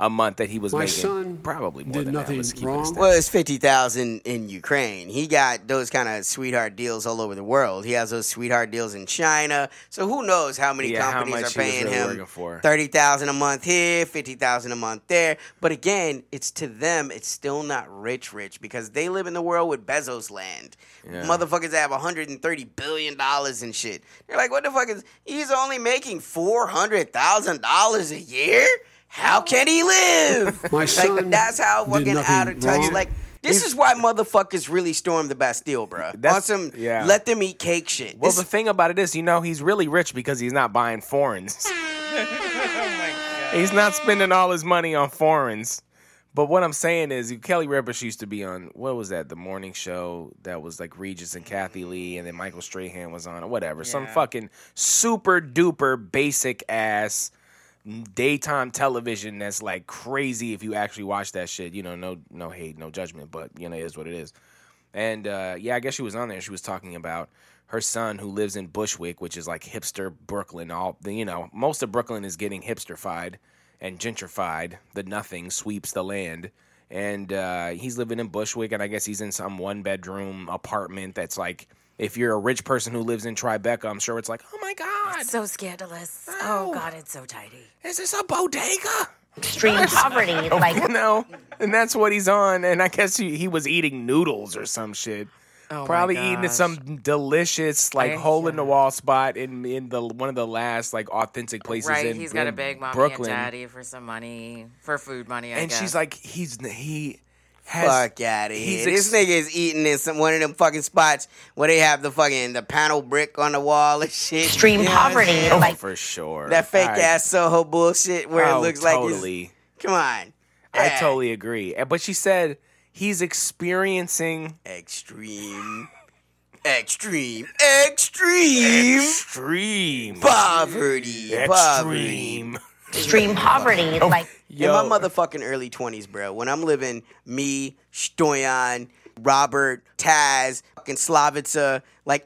a month that he was making. My son probably more did nothing wrong. Well, it's $50,000 in Ukraine. He got those kind of sweetheart deals all over the world. He has those sweetheart deals in China. So who knows how many companies are paying him $30,000 a month here, $50,000 a month there. But again, it's to them, it's still not rich because they live in the world with Bezos land. Yeah. Motherfuckers that have $130 billion and shit. They're like, what the fuck is... He's only making $400,000 a year? How can he live? My son that's how fucking out of touch. Wrong. Like, this is why motherfuckers really stormed the Bastille, bro. That's let them eat cake shit. Well, the thing about it is, he's really rich because he's not buying foreigns. Oh my God. He's not spending all his money on foreigns. But what I'm saying is, Kelly Ripa used to be on, what was that, the morning show that was like Regis and Kathy Lee, and then Michael Strahan was on, or whatever. Yeah. Some fucking super-duper basic-ass daytime television that's like crazy if you actually watch that shit. No hate, no judgment, but it is what it is. And I guess she was on there. She was talking about her son who lives in Bushwick, which is like hipster Brooklyn. Most of Brooklyn is getting hipsterfied and gentrified. The nothing sweeps the land. And he's living in Bushwick, and I guess he's in some one-bedroom apartment that's like, if you're a rich person who lives in Tribeca, I'm sure it's like, oh, my God. It's so scandalous. Oh, God, it's so tidy. Is this a bodega? Extreme poverty. And that's what he's on. And I guess he was eating noodles or some shit. Oh, probably eating at some delicious, hole-in-the-wall spot in one of the last, authentic places in Brooklyn. Right, he's got to beg mommy and daddy for some money, for food money, I guess. And she's like, fuck out of here. This nigga is eating in one of them fucking spots where they have the fucking panel brick on the wall and shit. Extreme poverty. Oh, for sure. That fake-ass Soho bullshit where it looks like it's... Come on. I totally agree. But she said he's experiencing... Extreme. Poverty. Extreme. Extreme poverty. In my motherfucking early 20s, bro, when I'm living me, Stoyan, Robert, Taz, fucking Slavica,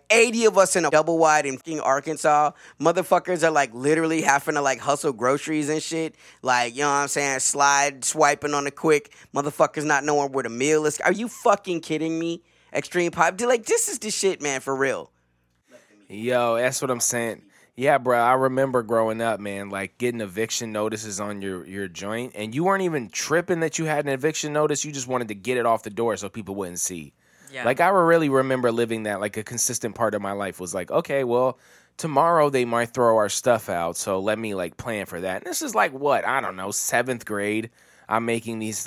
80 of us in a double wide in fucking Arkansas, motherfuckers are literally having to hustle groceries and shit. What I'm saying? Slide, swiping on the quick, motherfuckers not knowing where the meal is. Are you fucking kidding me? Extreme poverty. This is the shit, man, for real. Yo, that's what I'm saying. Yeah, bro, I remember growing up, man, getting eviction notices on your joint, and you weren't even tripping that you had an eviction notice. You just wanted to get it off the door so people wouldn't see. Yeah. I really remember living that, a consistent part of my life was okay, well, tomorrow they might throw our stuff out, so let me, plan for that. And this is, what? I don't know, 7th grade. I'm making these,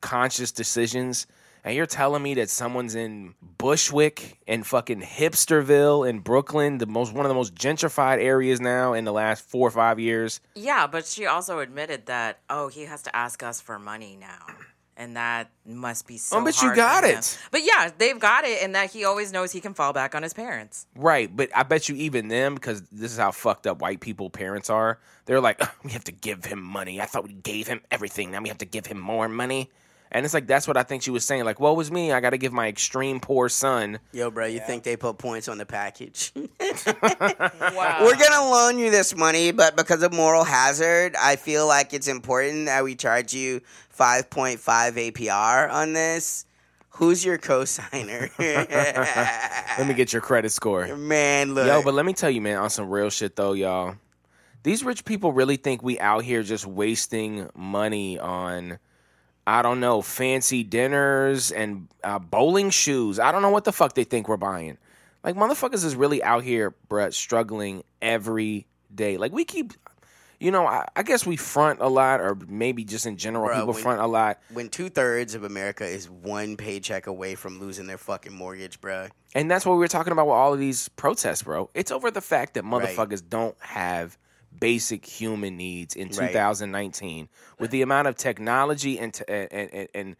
conscious decisions, and you're telling me that someone's in Bushwick and fucking Hipsterville in Brooklyn, one of the most gentrified areas now in the last 4 or 5 years. Yeah, but she also admitted that, he has to ask us for money now. And that must be so but hard you got it. Him. But yeah, they've got it, and that he always knows he can fall back on his parents. Right, but I bet you even them, because this is how fucked up white people parents are, they're like, we have to give him money. I thought we gave him everything. Now we have to give him more money. And it's that's what I think she was saying. Woe is me. I got to give my extreme poor son. Yo, bro, you think they put points on the package? Wow. We're going to loan you this money, but because of moral hazard, I feel like it's important that we charge you 5.5 APR on this. Who's your co-signer? Let me get your credit score. Man, look. Yo, but let me tell you, man, on some real shit, though, y'all. These rich people really think we out here just wasting money on... I don't know, fancy dinners and bowling shoes. I don't know what the fuck they think we're buying. Like, motherfuckers is really out here, bruh, struggling every day. Like, we keep, you know, I guess we front a lot, or maybe just in general, front a lot. When 2/3 of America is one paycheck away from losing their fucking mortgage, bruh. And that's what we were talking about with all of these protests, bro. It's over the fact that motherfuckers don't have basic human needs in 2019 with the amount of technology and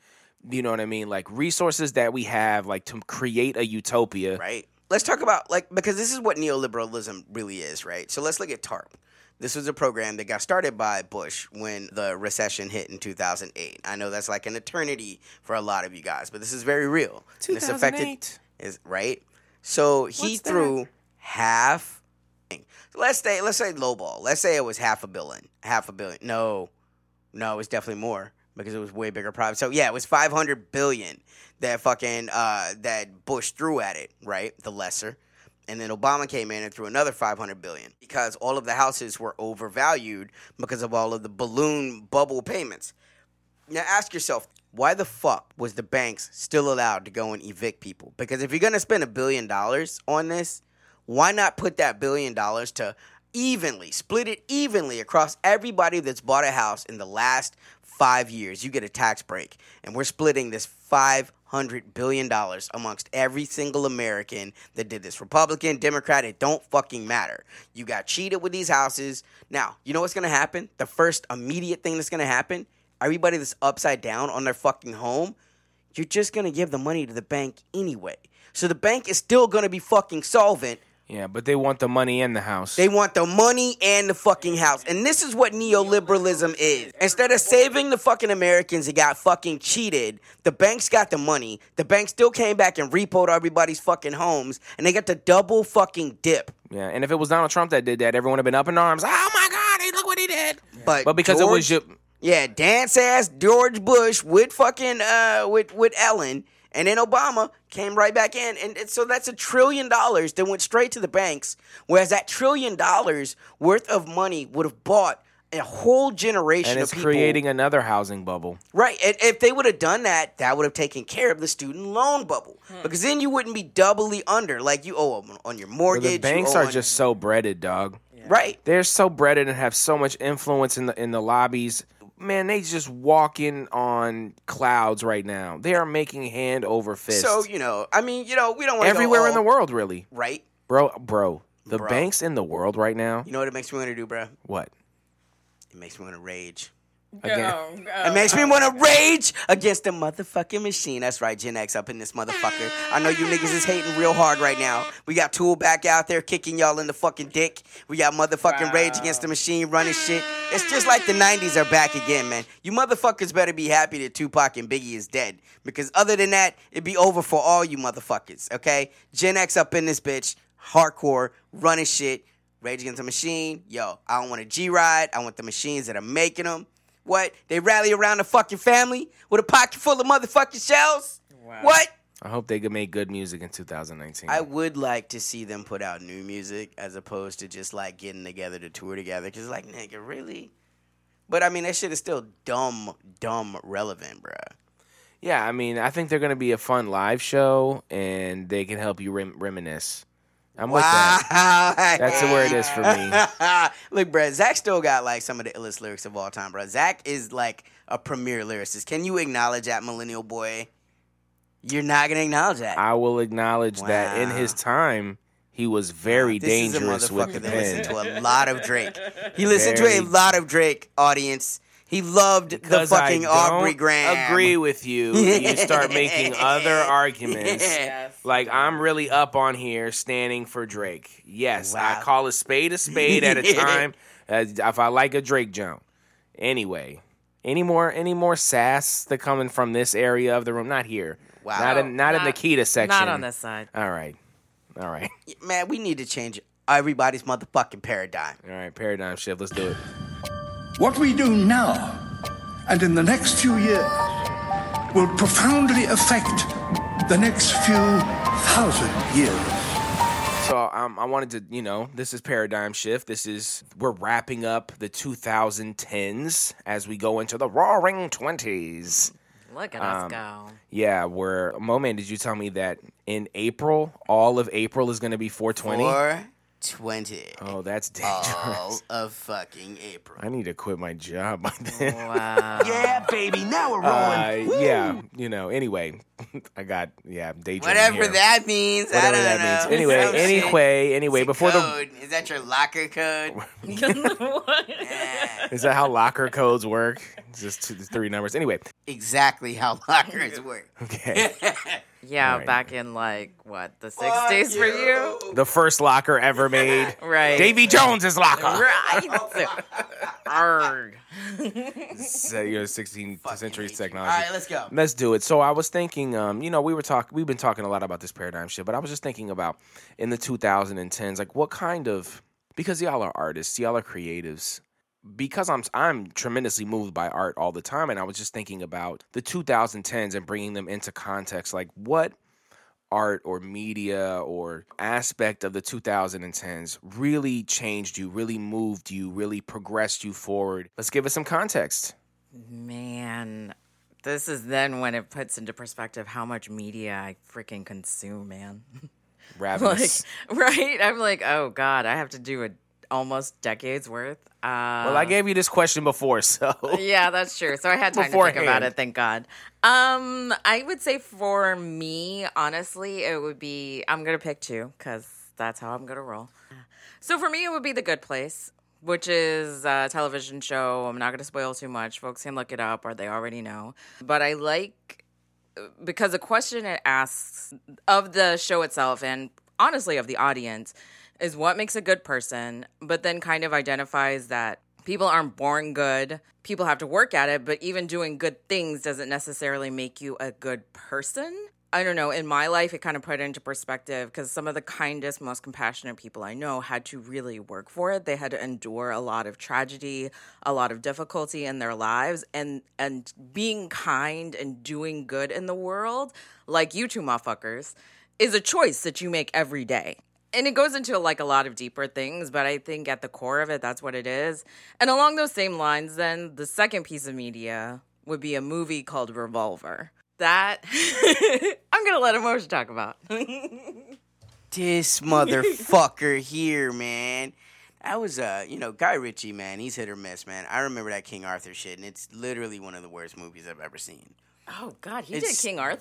you know what I mean, like resources that we have, like to create a utopia. Right. Let's talk about, like, because this is what neoliberalism really is, right? So let's look at TARP. This was a program that got started by Bush when the recession hit in 2008. I know that's like an eternity for a lot of you guys, but this is very real. 2008. Is right. So he threw half. Let's say lowball. Let's say it was half a billion. No, it was definitely more because it was way bigger profit. So yeah, it was 500 billion that fucking that Bush threw at it, right? The lesser. And then Obama came in and threw another 500 billion because all of the houses were overvalued because of all of the balloon bubble payments. Now ask yourself, why the fuck was the banks still allowed to go and evict people? Because if you're going to spend $1 billion on this, why not put that $1 billion to split it evenly across everybody that's bought a house in the last 5 years? You get a tax break, and we're splitting this $500 billion amongst every single American that did this. Republican, Democrat, it don't fucking matter. You got cheated with these houses. Now, you know what's going to happen? The first immediate thing that's going to happen, everybody that's upside down on their fucking home, you're just going to give the money to the bank anyway. So the bank is still going to be fucking solvent. Yeah, but they want the money and the house. They want the money and the fucking house. And this is what neoliberalism is. Instead of saving the fucking Americans that got fucking cheated, the banks got the money. The banks still came back and repoed everybody's fucking homes, and they got the double fucking dip. Yeah, and if it was Donald Trump that did that, everyone would have been up in arms. Oh, my God, look what he did. But because George, it was your... Yeah, dance-ass George Bush with fucking, with Ellen... And then Obama came right back in. And so that's $1 trillion that went straight to the banks, whereas that $1 trillion worth of money would have bought a whole generation of people. And it's creating another housing bubble. Right. And if they would have done that, that would have taken care of the student loan bubble. Because then you wouldn't be doubly under. Like, you owe on your mortgage. Well, the banks are just so breaded, dog. Yeah. Right. They're so breaded and have so much influence in the lobbies. Man, they just walking on clouds right now. They are making hand over fist. So, you know, I mean, you know, we don't want to everywhere in the world, really. Right? Bro. The banks in the world right now. You know what it makes me want to do, bro? What? It makes me want to rage. Again. It makes me want to rage against the motherfucking machine. That's right, Gen X up in this motherfucker. I know you niggas is hating real hard right now. We got Tool back out there kicking y'all in the fucking dick. We got motherfucking Rage Against the Machine running shit. It's just like the 90s are back again, man. You motherfuckers better be happy that Tupac and Biggie is dead. Because other than that, it'd be over for all you motherfuckers, okay? Gen X up in this bitch, hardcore, running shit, Rage Against the Machine. Yo, I don't want a G-Ride. I want the machines that are making them. What? They rally around a fucking family with a pocket full of motherfucking shells? Wow. What? I hope they could make good music in 2019. I would like to see them put out new music as opposed to just, like, getting together to tour together. Because, like, nigga, really? But, I mean, that shit is still dumb relevant, bruh. Yeah, I mean, I think they're going to be a fun live show, and they can help you reminisce. I'm with that. That's where it is for me. Look, bruh, Zach still got, like, some of the illest lyrics of all time, bruh. Zach is, like, a premier lyricist. Can you acknowledge that, millennial boy? You're not going to acknowledge that. I will acknowledge that in his time, he was very dangerous with the pen. This is a motherfucker that listened to a lot of Drake. He listened to a lot of Drake, audience. He loved the fucking Aubrey Graham. I agree with you. You start making other arguments. Yes. Like, I'm really up on here standing for Drake. Yes, wow. I call a spade at a time if I like a Drake jump. Anyway, any more sass that coming from this area of the room? Not here. Wow. Not in the Kita section. Not on this side. All right. Man, we need to change everybody's motherfucking paradigm. All right, paradigm shift. Let's do it. What we do now and in the next few years will profoundly affect the next few thousand years. So I wanted to, you know, this is Paradigm Shift. We're wrapping up the 2010s as we go into the Roaring 20s. Look at us go. Yeah, where, Moman, did you tell me that in April, all of April is going to be 420? 420. Oh, that's dangerous. All of fucking April. I need to quit my job by then. Wow. Yeah, baby, now we're rolling. Yeah, you know, anyway, I got, yeah, daydreaming whatever here. That means. Whatever I don't that know. Means. Anyway, so anyway, before code. Is that your locker code? Is that how locker codes work? Just three numbers. Anyway. Exactly how lockers work. Okay. Yeah, right. Back in, like, what, the 60s for you? The first locker ever made. Right. Davy Jones's locker. Right. Arrgh. So, you know, 16th fucking century technology. All right, let's go. Let's do it. So I was thinking, you know, we've been talking a lot about this paradigm shit, but I was just thinking about in the 2010s, like, what kind of, because y'all are artists, y'all are creatives. Because I'm tremendously moved by art all the time, and I was just thinking about the 2010s and bringing them into context, like what art or media or aspect of the 2010s really changed you, really moved you, really progressed you forward. Let's give it some context. Man, this is then when it puts into perspective how much media I freaking consume, man. Ravenous. Like, right? I'm like, oh, God, I have to do almost decades worth. Well, I gave you this question before, so. Yeah, that's true. So I had time to think about it, thank God. I would say for me, honestly, it would be, I'm going to pick two because that's how I'm going to roll. So for me, it would be The Good Place, which is a television show. I'm not going to spoil too much. Folks can look it up or they already know. But I like, because the question it asks of the show itself and honestly of the audience is what makes a good person, but then kind of identifies that people aren't born good. People have to work at it, but even doing good things doesn't necessarily make you a good person. I don't know. In my life, it kind of put it into perspective because some of the kindest, most compassionate people I know had to really work for it. They had to endure a lot of tragedy, a lot of difficulty in their lives. And being kind and doing good in the world, like you two motherfuckers, is a choice that you make every day. And it goes into, like, a lot of deeper things, but I think at the core of it, that's what it is. And along those same lines, then, the second piece of media would be a movie called Revolver. That, I'm going to let Emotion talk about. This motherfucker here, man. That was, you know, Guy Ritchie, man, he's hit or miss, man. I remember that King Arthur shit, and it's literally one of the worst movies I've ever seen. Oh, God, did King Arthur?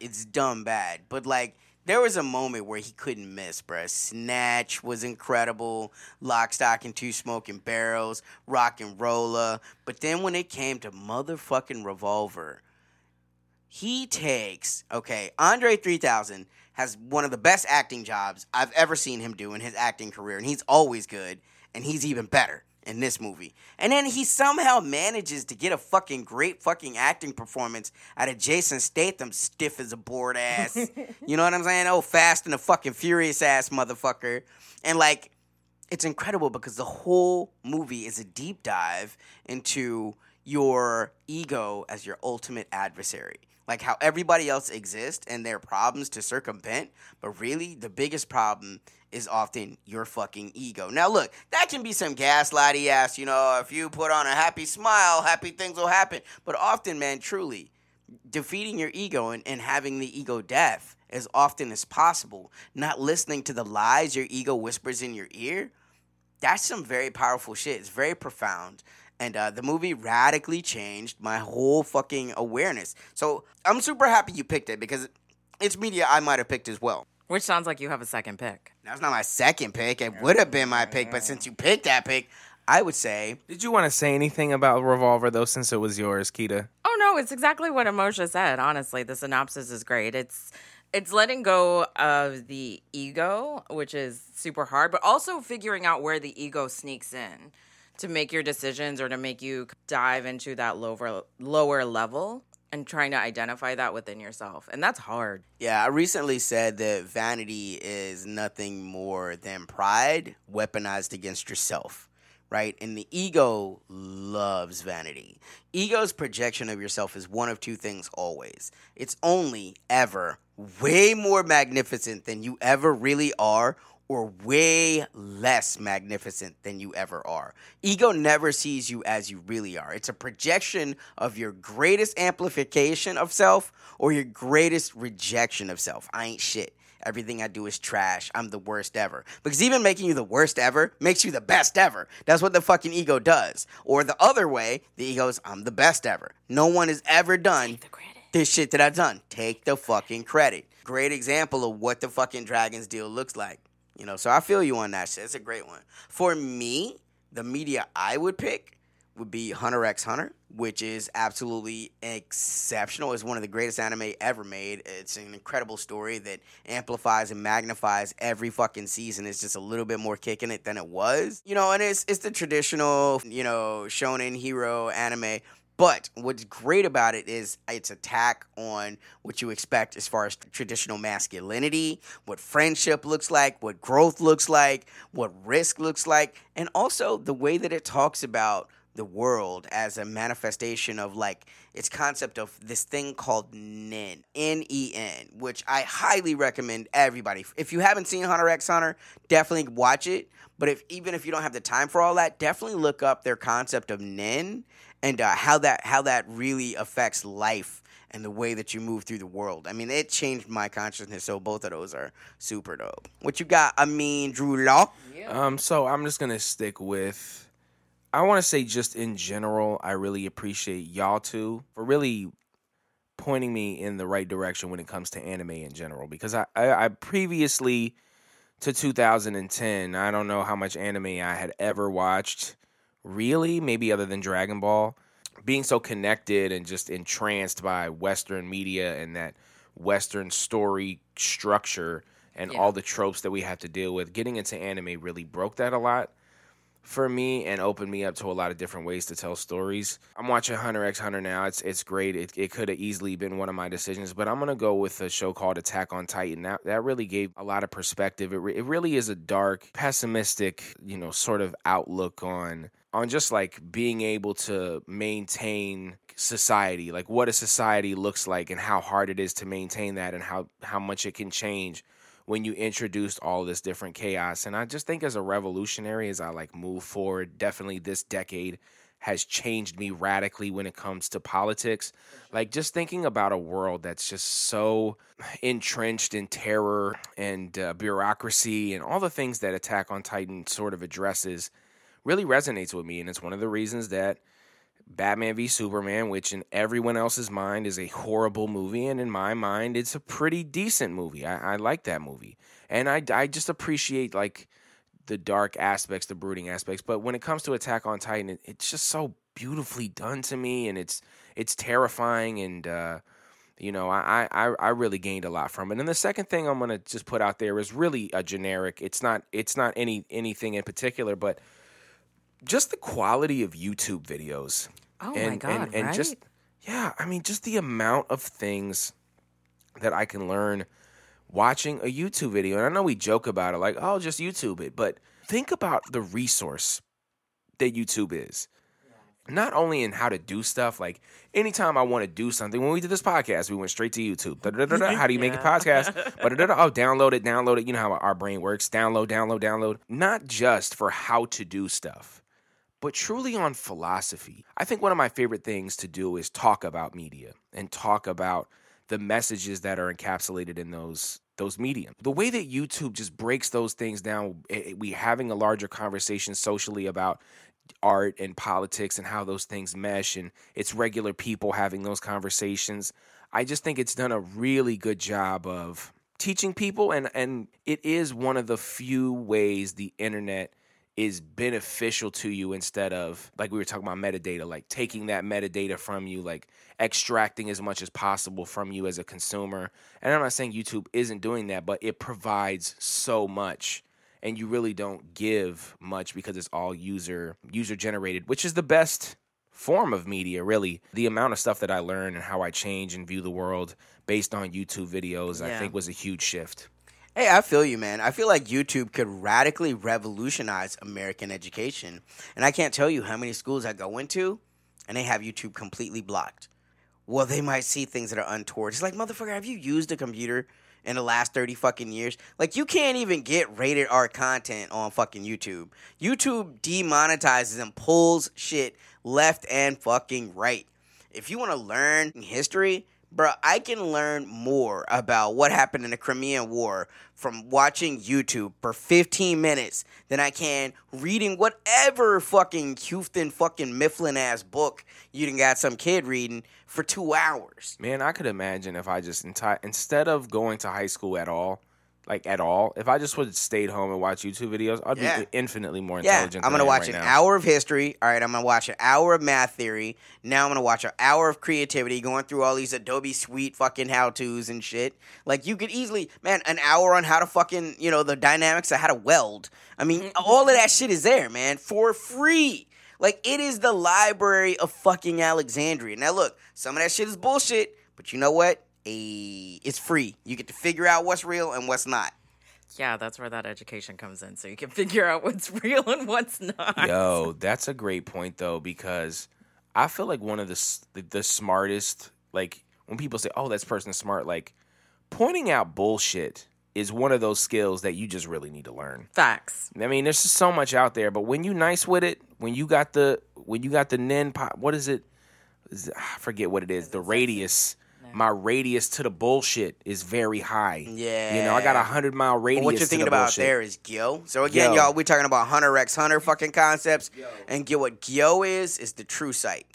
It's dumb bad. But, like, there was a moment where he couldn't miss, bruh. Snatch was incredible. Lock, Stock, and Two Smoking Barrels. Rock and Rolla. But then when it came to motherfucking Revolver, he takes... Okay, Andre 3000 has one of the best acting jobs I've ever seen him do in his acting career. And he's always good. And he's even better in this movie. And then he somehow manages to get a fucking great fucking acting performance out of Jason Statham, stiff as a board ass. You know what I'm saying? Oh, fast and a fucking furious ass motherfucker. And, like, it's incredible because the whole movie is a deep dive into your ego as your ultimate adversary. Like, how everybody else exists and their problems to circumvent, but really the biggest problem is often your fucking ego. Now, look, that can be some gaslighty ass, you know, if you put on a happy smile, happy things will happen. But often, man, truly, defeating your ego and having the ego death as often as possible, not listening to the lies your ego whispers in your ear, that's some very powerful shit. It's very profound. And the movie radically changed my whole fucking awareness. So I'm super happy you picked it because it's media I might have picked as well. Which sounds like you have a second pick. That's not my second pick. It would have been my pick, but since you picked that pick, I would say... Did you want to say anything about Revolver, though, since it was yours, Keita? Oh, no, it's exactly what Emoja said, honestly. The synopsis is great. It's letting go of the ego, which is super hard, but also figuring out where the ego sneaks in to make your decisions or to make you dive into that lower level and trying to identify that within yourself. And that's hard. Yeah, I recently said that vanity is nothing more than pride weaponized against yourself, right? And the ego loves vanity. Ego's projection of yourself is one of two things always. It's only ever way more magnificent than you ever really are or way less magnificent than you ever are. Ego never sees you as you really are. It's a projection of your greatest amplification of self or your greatest rejection of self. I ain't shit. Everything I do is trash. I'm the worst ever. Because even making you the worst ever makes you the best ever. That's what the fucking ego does. Or the other way, the ego is, I'm the best ever. No one has ever done this shit that I've done. Take the fucking credit. Great example of what the fucking Dragons deal looks like. You know, so I feel you on that shit. It's a great one. For me, the media I would pick would be Hunter x Hunter, which is absolutely exceptional. It's one of the greatest anime ever made. It's an incredible story that amplifies and magnifies every fucking season. It's just a little bit more kick in it than it was. You know, and it's the traditional, you know, shonen hero anime. But what's great about it is its attack on what you expect as far as traditional masculinity, what friendship looks like, what growth looks like, what risk looks like, and also the way that it talks about the world as a manifestation of, like, its concept of this thing called Nen, N-E-N, which I highly recommend everybody. If you haven't seen Hunter x Hunter, definitely watch it. But even if you don't have the time for all that, definitely look up their concept of Nen and how that really affects life and the way that you move through the world. I mean, it changed my consciousness, so both of those are super dope. What you got, I mean, Drew Law? Yeah. So I'm just going to stick with... I want to say just in general, I really appreciate y'all two for really pointing me in the right direction when it comes to anime in general. Because I previously to 2010, I don't know how much anime I had ever watched, really, maybe other than Dragon Ball. Being so connected and just entranced by Western media and that Western story structure and all the tropes that we have to deal with, getting into anime really broke that a lot for me and opened me up to a lot of different ways to tell stories. I'm watching Hunter x Hunter now. It's great. It could have easily been one of my decisions, but I'm going to go with a show called Attack on Titan. That really gave a lot of perspective. It really is a dark, pessimistic, you know, sort of outlook on just like being able to maintain society, like what a society looks like and how hard it is to maintain that and how much it can change when you introduced all this different chaos. And I just think as a revolutionary, as I like move forward, definitely this decade has changed me radically when it comes to politics. Like just thinking about a world that's just so entrenched in terror and bureaucracy and all the things that Attack on Titan sort of addresses really resonates with me. And it's one of the reasons that Batman v Superman, which in everyone else's mind is a horrible movie, and in my mind, it's a pretty decent movie. I like that movie. And I just appreciate, like, the dark aspects, the brooding aspects. But when it comes to Attack on Titan, it's just so beautifully done to me, and it's terrifying, and, you know, I really gained a lot from it. And the second thing I'm going to just put out there is really a generic. It's not anything in particular, but just the quality of YouTube videos. Oh, my God, and right? Just, yeah, I mean, just the amount of things that I can learn watching a YouTube video. And I know we joke about it, like, oh, just YouTube it. But think about the resource that YouTube is. Yeah. Not only in how to do stuff, like anytime I want to do something, when we did this podcast, we went straight to YouTube. How do you make a podcast? Oh, download it. You know how our brain works. Download. Not just for how to do stuff, but truly on philosophy. I think one of my favorite things to do is talk about media and talk about the messages that are encapsulated in those mediums. The way that YouTube just breaks those things down, we having a larger conversation socially about art and politics and how those things mesh, and it's regular people having those conversations. I just think it's done a really good job of teaching people, and it is one of the few ways the internet is beneficial to you instead of, like we were talking about metadata, like taking that metadata from you, like extracting as much as possible from you as a consumer. And I'm not saying YouTube isn't doing that, but it provides so much and you really don't give much because it's all user generated, which is the best form of media, really. The amount of stuff that I learn and how I change and view the world based on YouTube videos, I think was a huge shift. Hey, I feel you, man. I feel like YouTube could radically revolutionize American education. And I can't tell you how many schools I go into and they have YouTube completely blocked. Well, they might see things that are untoward. It's like, motherfucker, have you used a computer in the last 30 fucking years. Like, you can't even get rated R content on fucking YouTube. YouTube demonetizes and pulls shit left and fucking right. If you want to learn history, bro, I can learn more about what happened in the Crimean War from watching YouTube for 15 minutes than I can reading whatever fucking Houston fucking Mifflin-ass book you done got some kid reading for 2 hours. Man, I could imagine if I just, instead of going to high school at all, like at all, if I just would have stayed home and watch YouTube videos, I'd be infinitely more intelligent than I am. I'm going to watch an hour of history. All right, I'm going to watch an hour of math theory. Now I'm going to watch an hour of creativity, going through all these Adobe Suite fucking how-tos and shit. Like, you could easily, man, an hour on how to fucking, you know, the dynamics of how to weld. I mean, all of that shit is there, man, for free. Like, it is the library of fucking Alexandria. Now, look, some of that shit is bullshit, but you know what? It's free. You get to figure out what's real and what's not. Yeah, that's where that education comes in. So you can figure out what's real and what's not. Yo, that's a great point, though, because I feel like one of the smartest, like, when people say, oh, that person's smart, like, pointing out bullshit is one of those skills that you just really need to learn. Facts. I mean, there's just so much out there, but when you nice with it, when you got the what is it? I forget what it is. The radius. My radius to the bullshit is very high. Yeah. You know, I got a 100-mile radius to the bullshit. What you're thinking about there is Gyo. So, again, y'all, we're talking about Hunter x Hunter fucking concepts. And what Gyo is the true sight.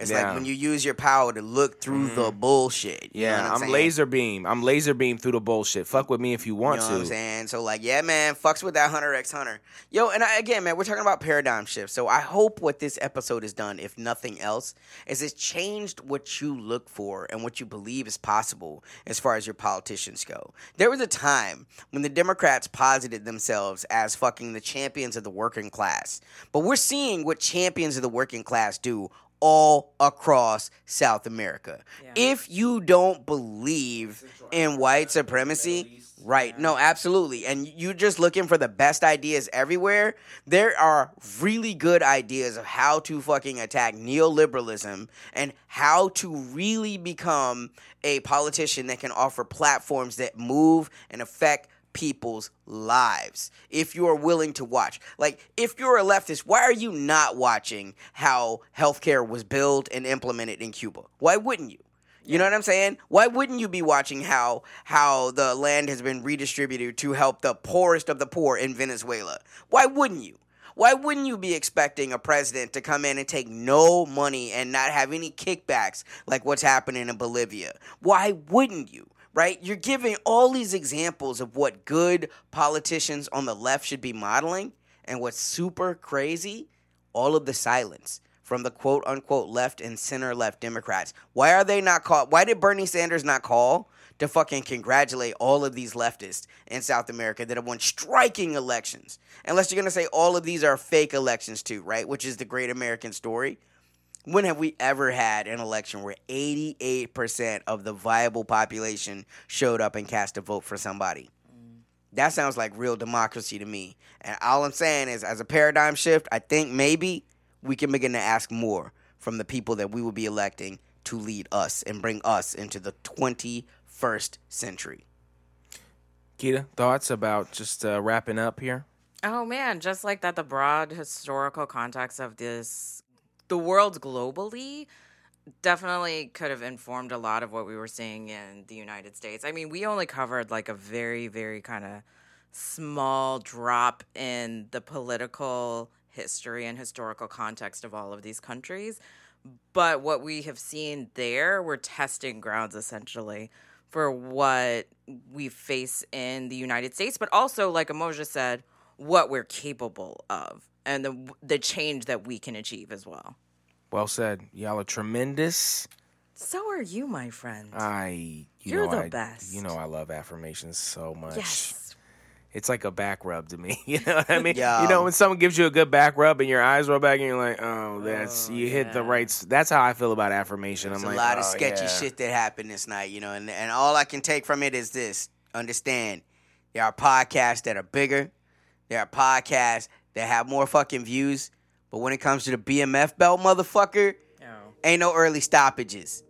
It's like when you use your power to look through the bullshit. You know I'm laser beam. I'm laser beam through the bullshit. Fuck with me if you want to. You know what I'm saying? So, like, yeah, man, fucks with that Hunter x Hunter. Yo, and again, man, we're talking about paradigm shifts. So I hope what this episode has done, if nothing else, is it's changed what you look for and what you believe is possible as far as your politicians go. There was a time when the Democrats posited themselves as fucking the champions of the working class. But we're seeing what champions of the working class do all across South America. Yeah. If you don't believe in white supremacy, right, no, absolutely, and you're just looking for the best ideas everywhere, there are really good ideas of how to fucking attack neoliberalism and how to really become a politician that can offer platforms that move and affect people's lives, if you are willing to watch. Like, if you're a leftist, why are you not watching how healthcare was built and implemented in Cuba? Why wouldn't you? You know what I'm saying? Why wouldn't you be watching how the land has been redistributed to help the poorest of the poor in Venezuela? Why wouldn't you? Why wouldn't you be expecting a president to come in and take no money and not have any kickbacks like what's happening in Bolivia? Why wouldn't you? Right? You're giving all these examples of what good politicians on the left should be modeling, and what's super crazy, all of the silence from the quote-unquote left and center-left Democrats. Why are they not called? Why did Bernie Sanders not call to fucking congratulate all of these leftists in South America that have won striking elections? Unless you're going to say all of these are fake elections too, right? Which is the great American story. When have we ever had an election where 88% of the viable population showed up and cast a vote for somebody? That sounds like real democracy to me. And all I'm saying is, as a paradigm shift, I think maybe we can begin to ask more from the people that we will be electing to lead us and bring us into the 21st century. Keita, thoughts about just wrapping up here? Oh, man, just like that, the broad historical context of this, the world globally definitely could have informed a lot of what we were seeing in the United States. I mean, we only covered like a very, very kind of small drop in the political history and historical context of all of these countries. But what we have seen there were testing grounds, essentially, for what we face in the United States. But also, like Emoja said, what we're capable of. And the change that we can achieve as well. Well said. Y'all are tremendous. So are you, my friend. You're the best. You know I love affirmations so much. Yes. It's like a back rub to me. You know what I mean? Yo. You know, when someone gives you a good back rub and your eyes roll back and you're like, oh, hit the right. That's how I feel about affirmation. There's a lot of sketchy shit that happened this night, you know, and all I can take from it is this. Understand, there are podcasts that are bigger. There are podcasts that have more fucking views, but when it comes to the BMF belt, motherfucker, ain't no early stoppages.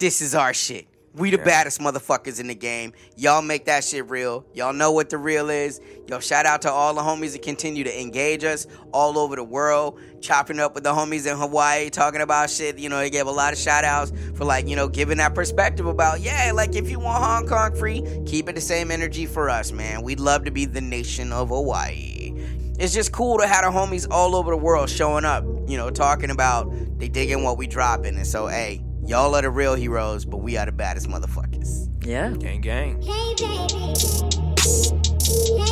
This is our shit. We the baddest motherfuckers in the game. Y'all make that shit real. Y'all know what the real is. Yo, shout out to all the homies that continue to engage us all over the world. Chopping up with the homies in Hawaii, talking about shit. You know, they gave a lot of shout outs for, like, you know, giving that perspective about, yeah, like, if you want Hong Kong free, keep it the same energy for us, man. We'd love to be the nation of Hawaii. It's just cool to have the homies all over the world showing up, you know, talking about they digging what we dropping. And so, hey, y'all are the real heroes, but we are the baddest motherfuckers. Yeah. Gang, gang. Hey, baby. Hey.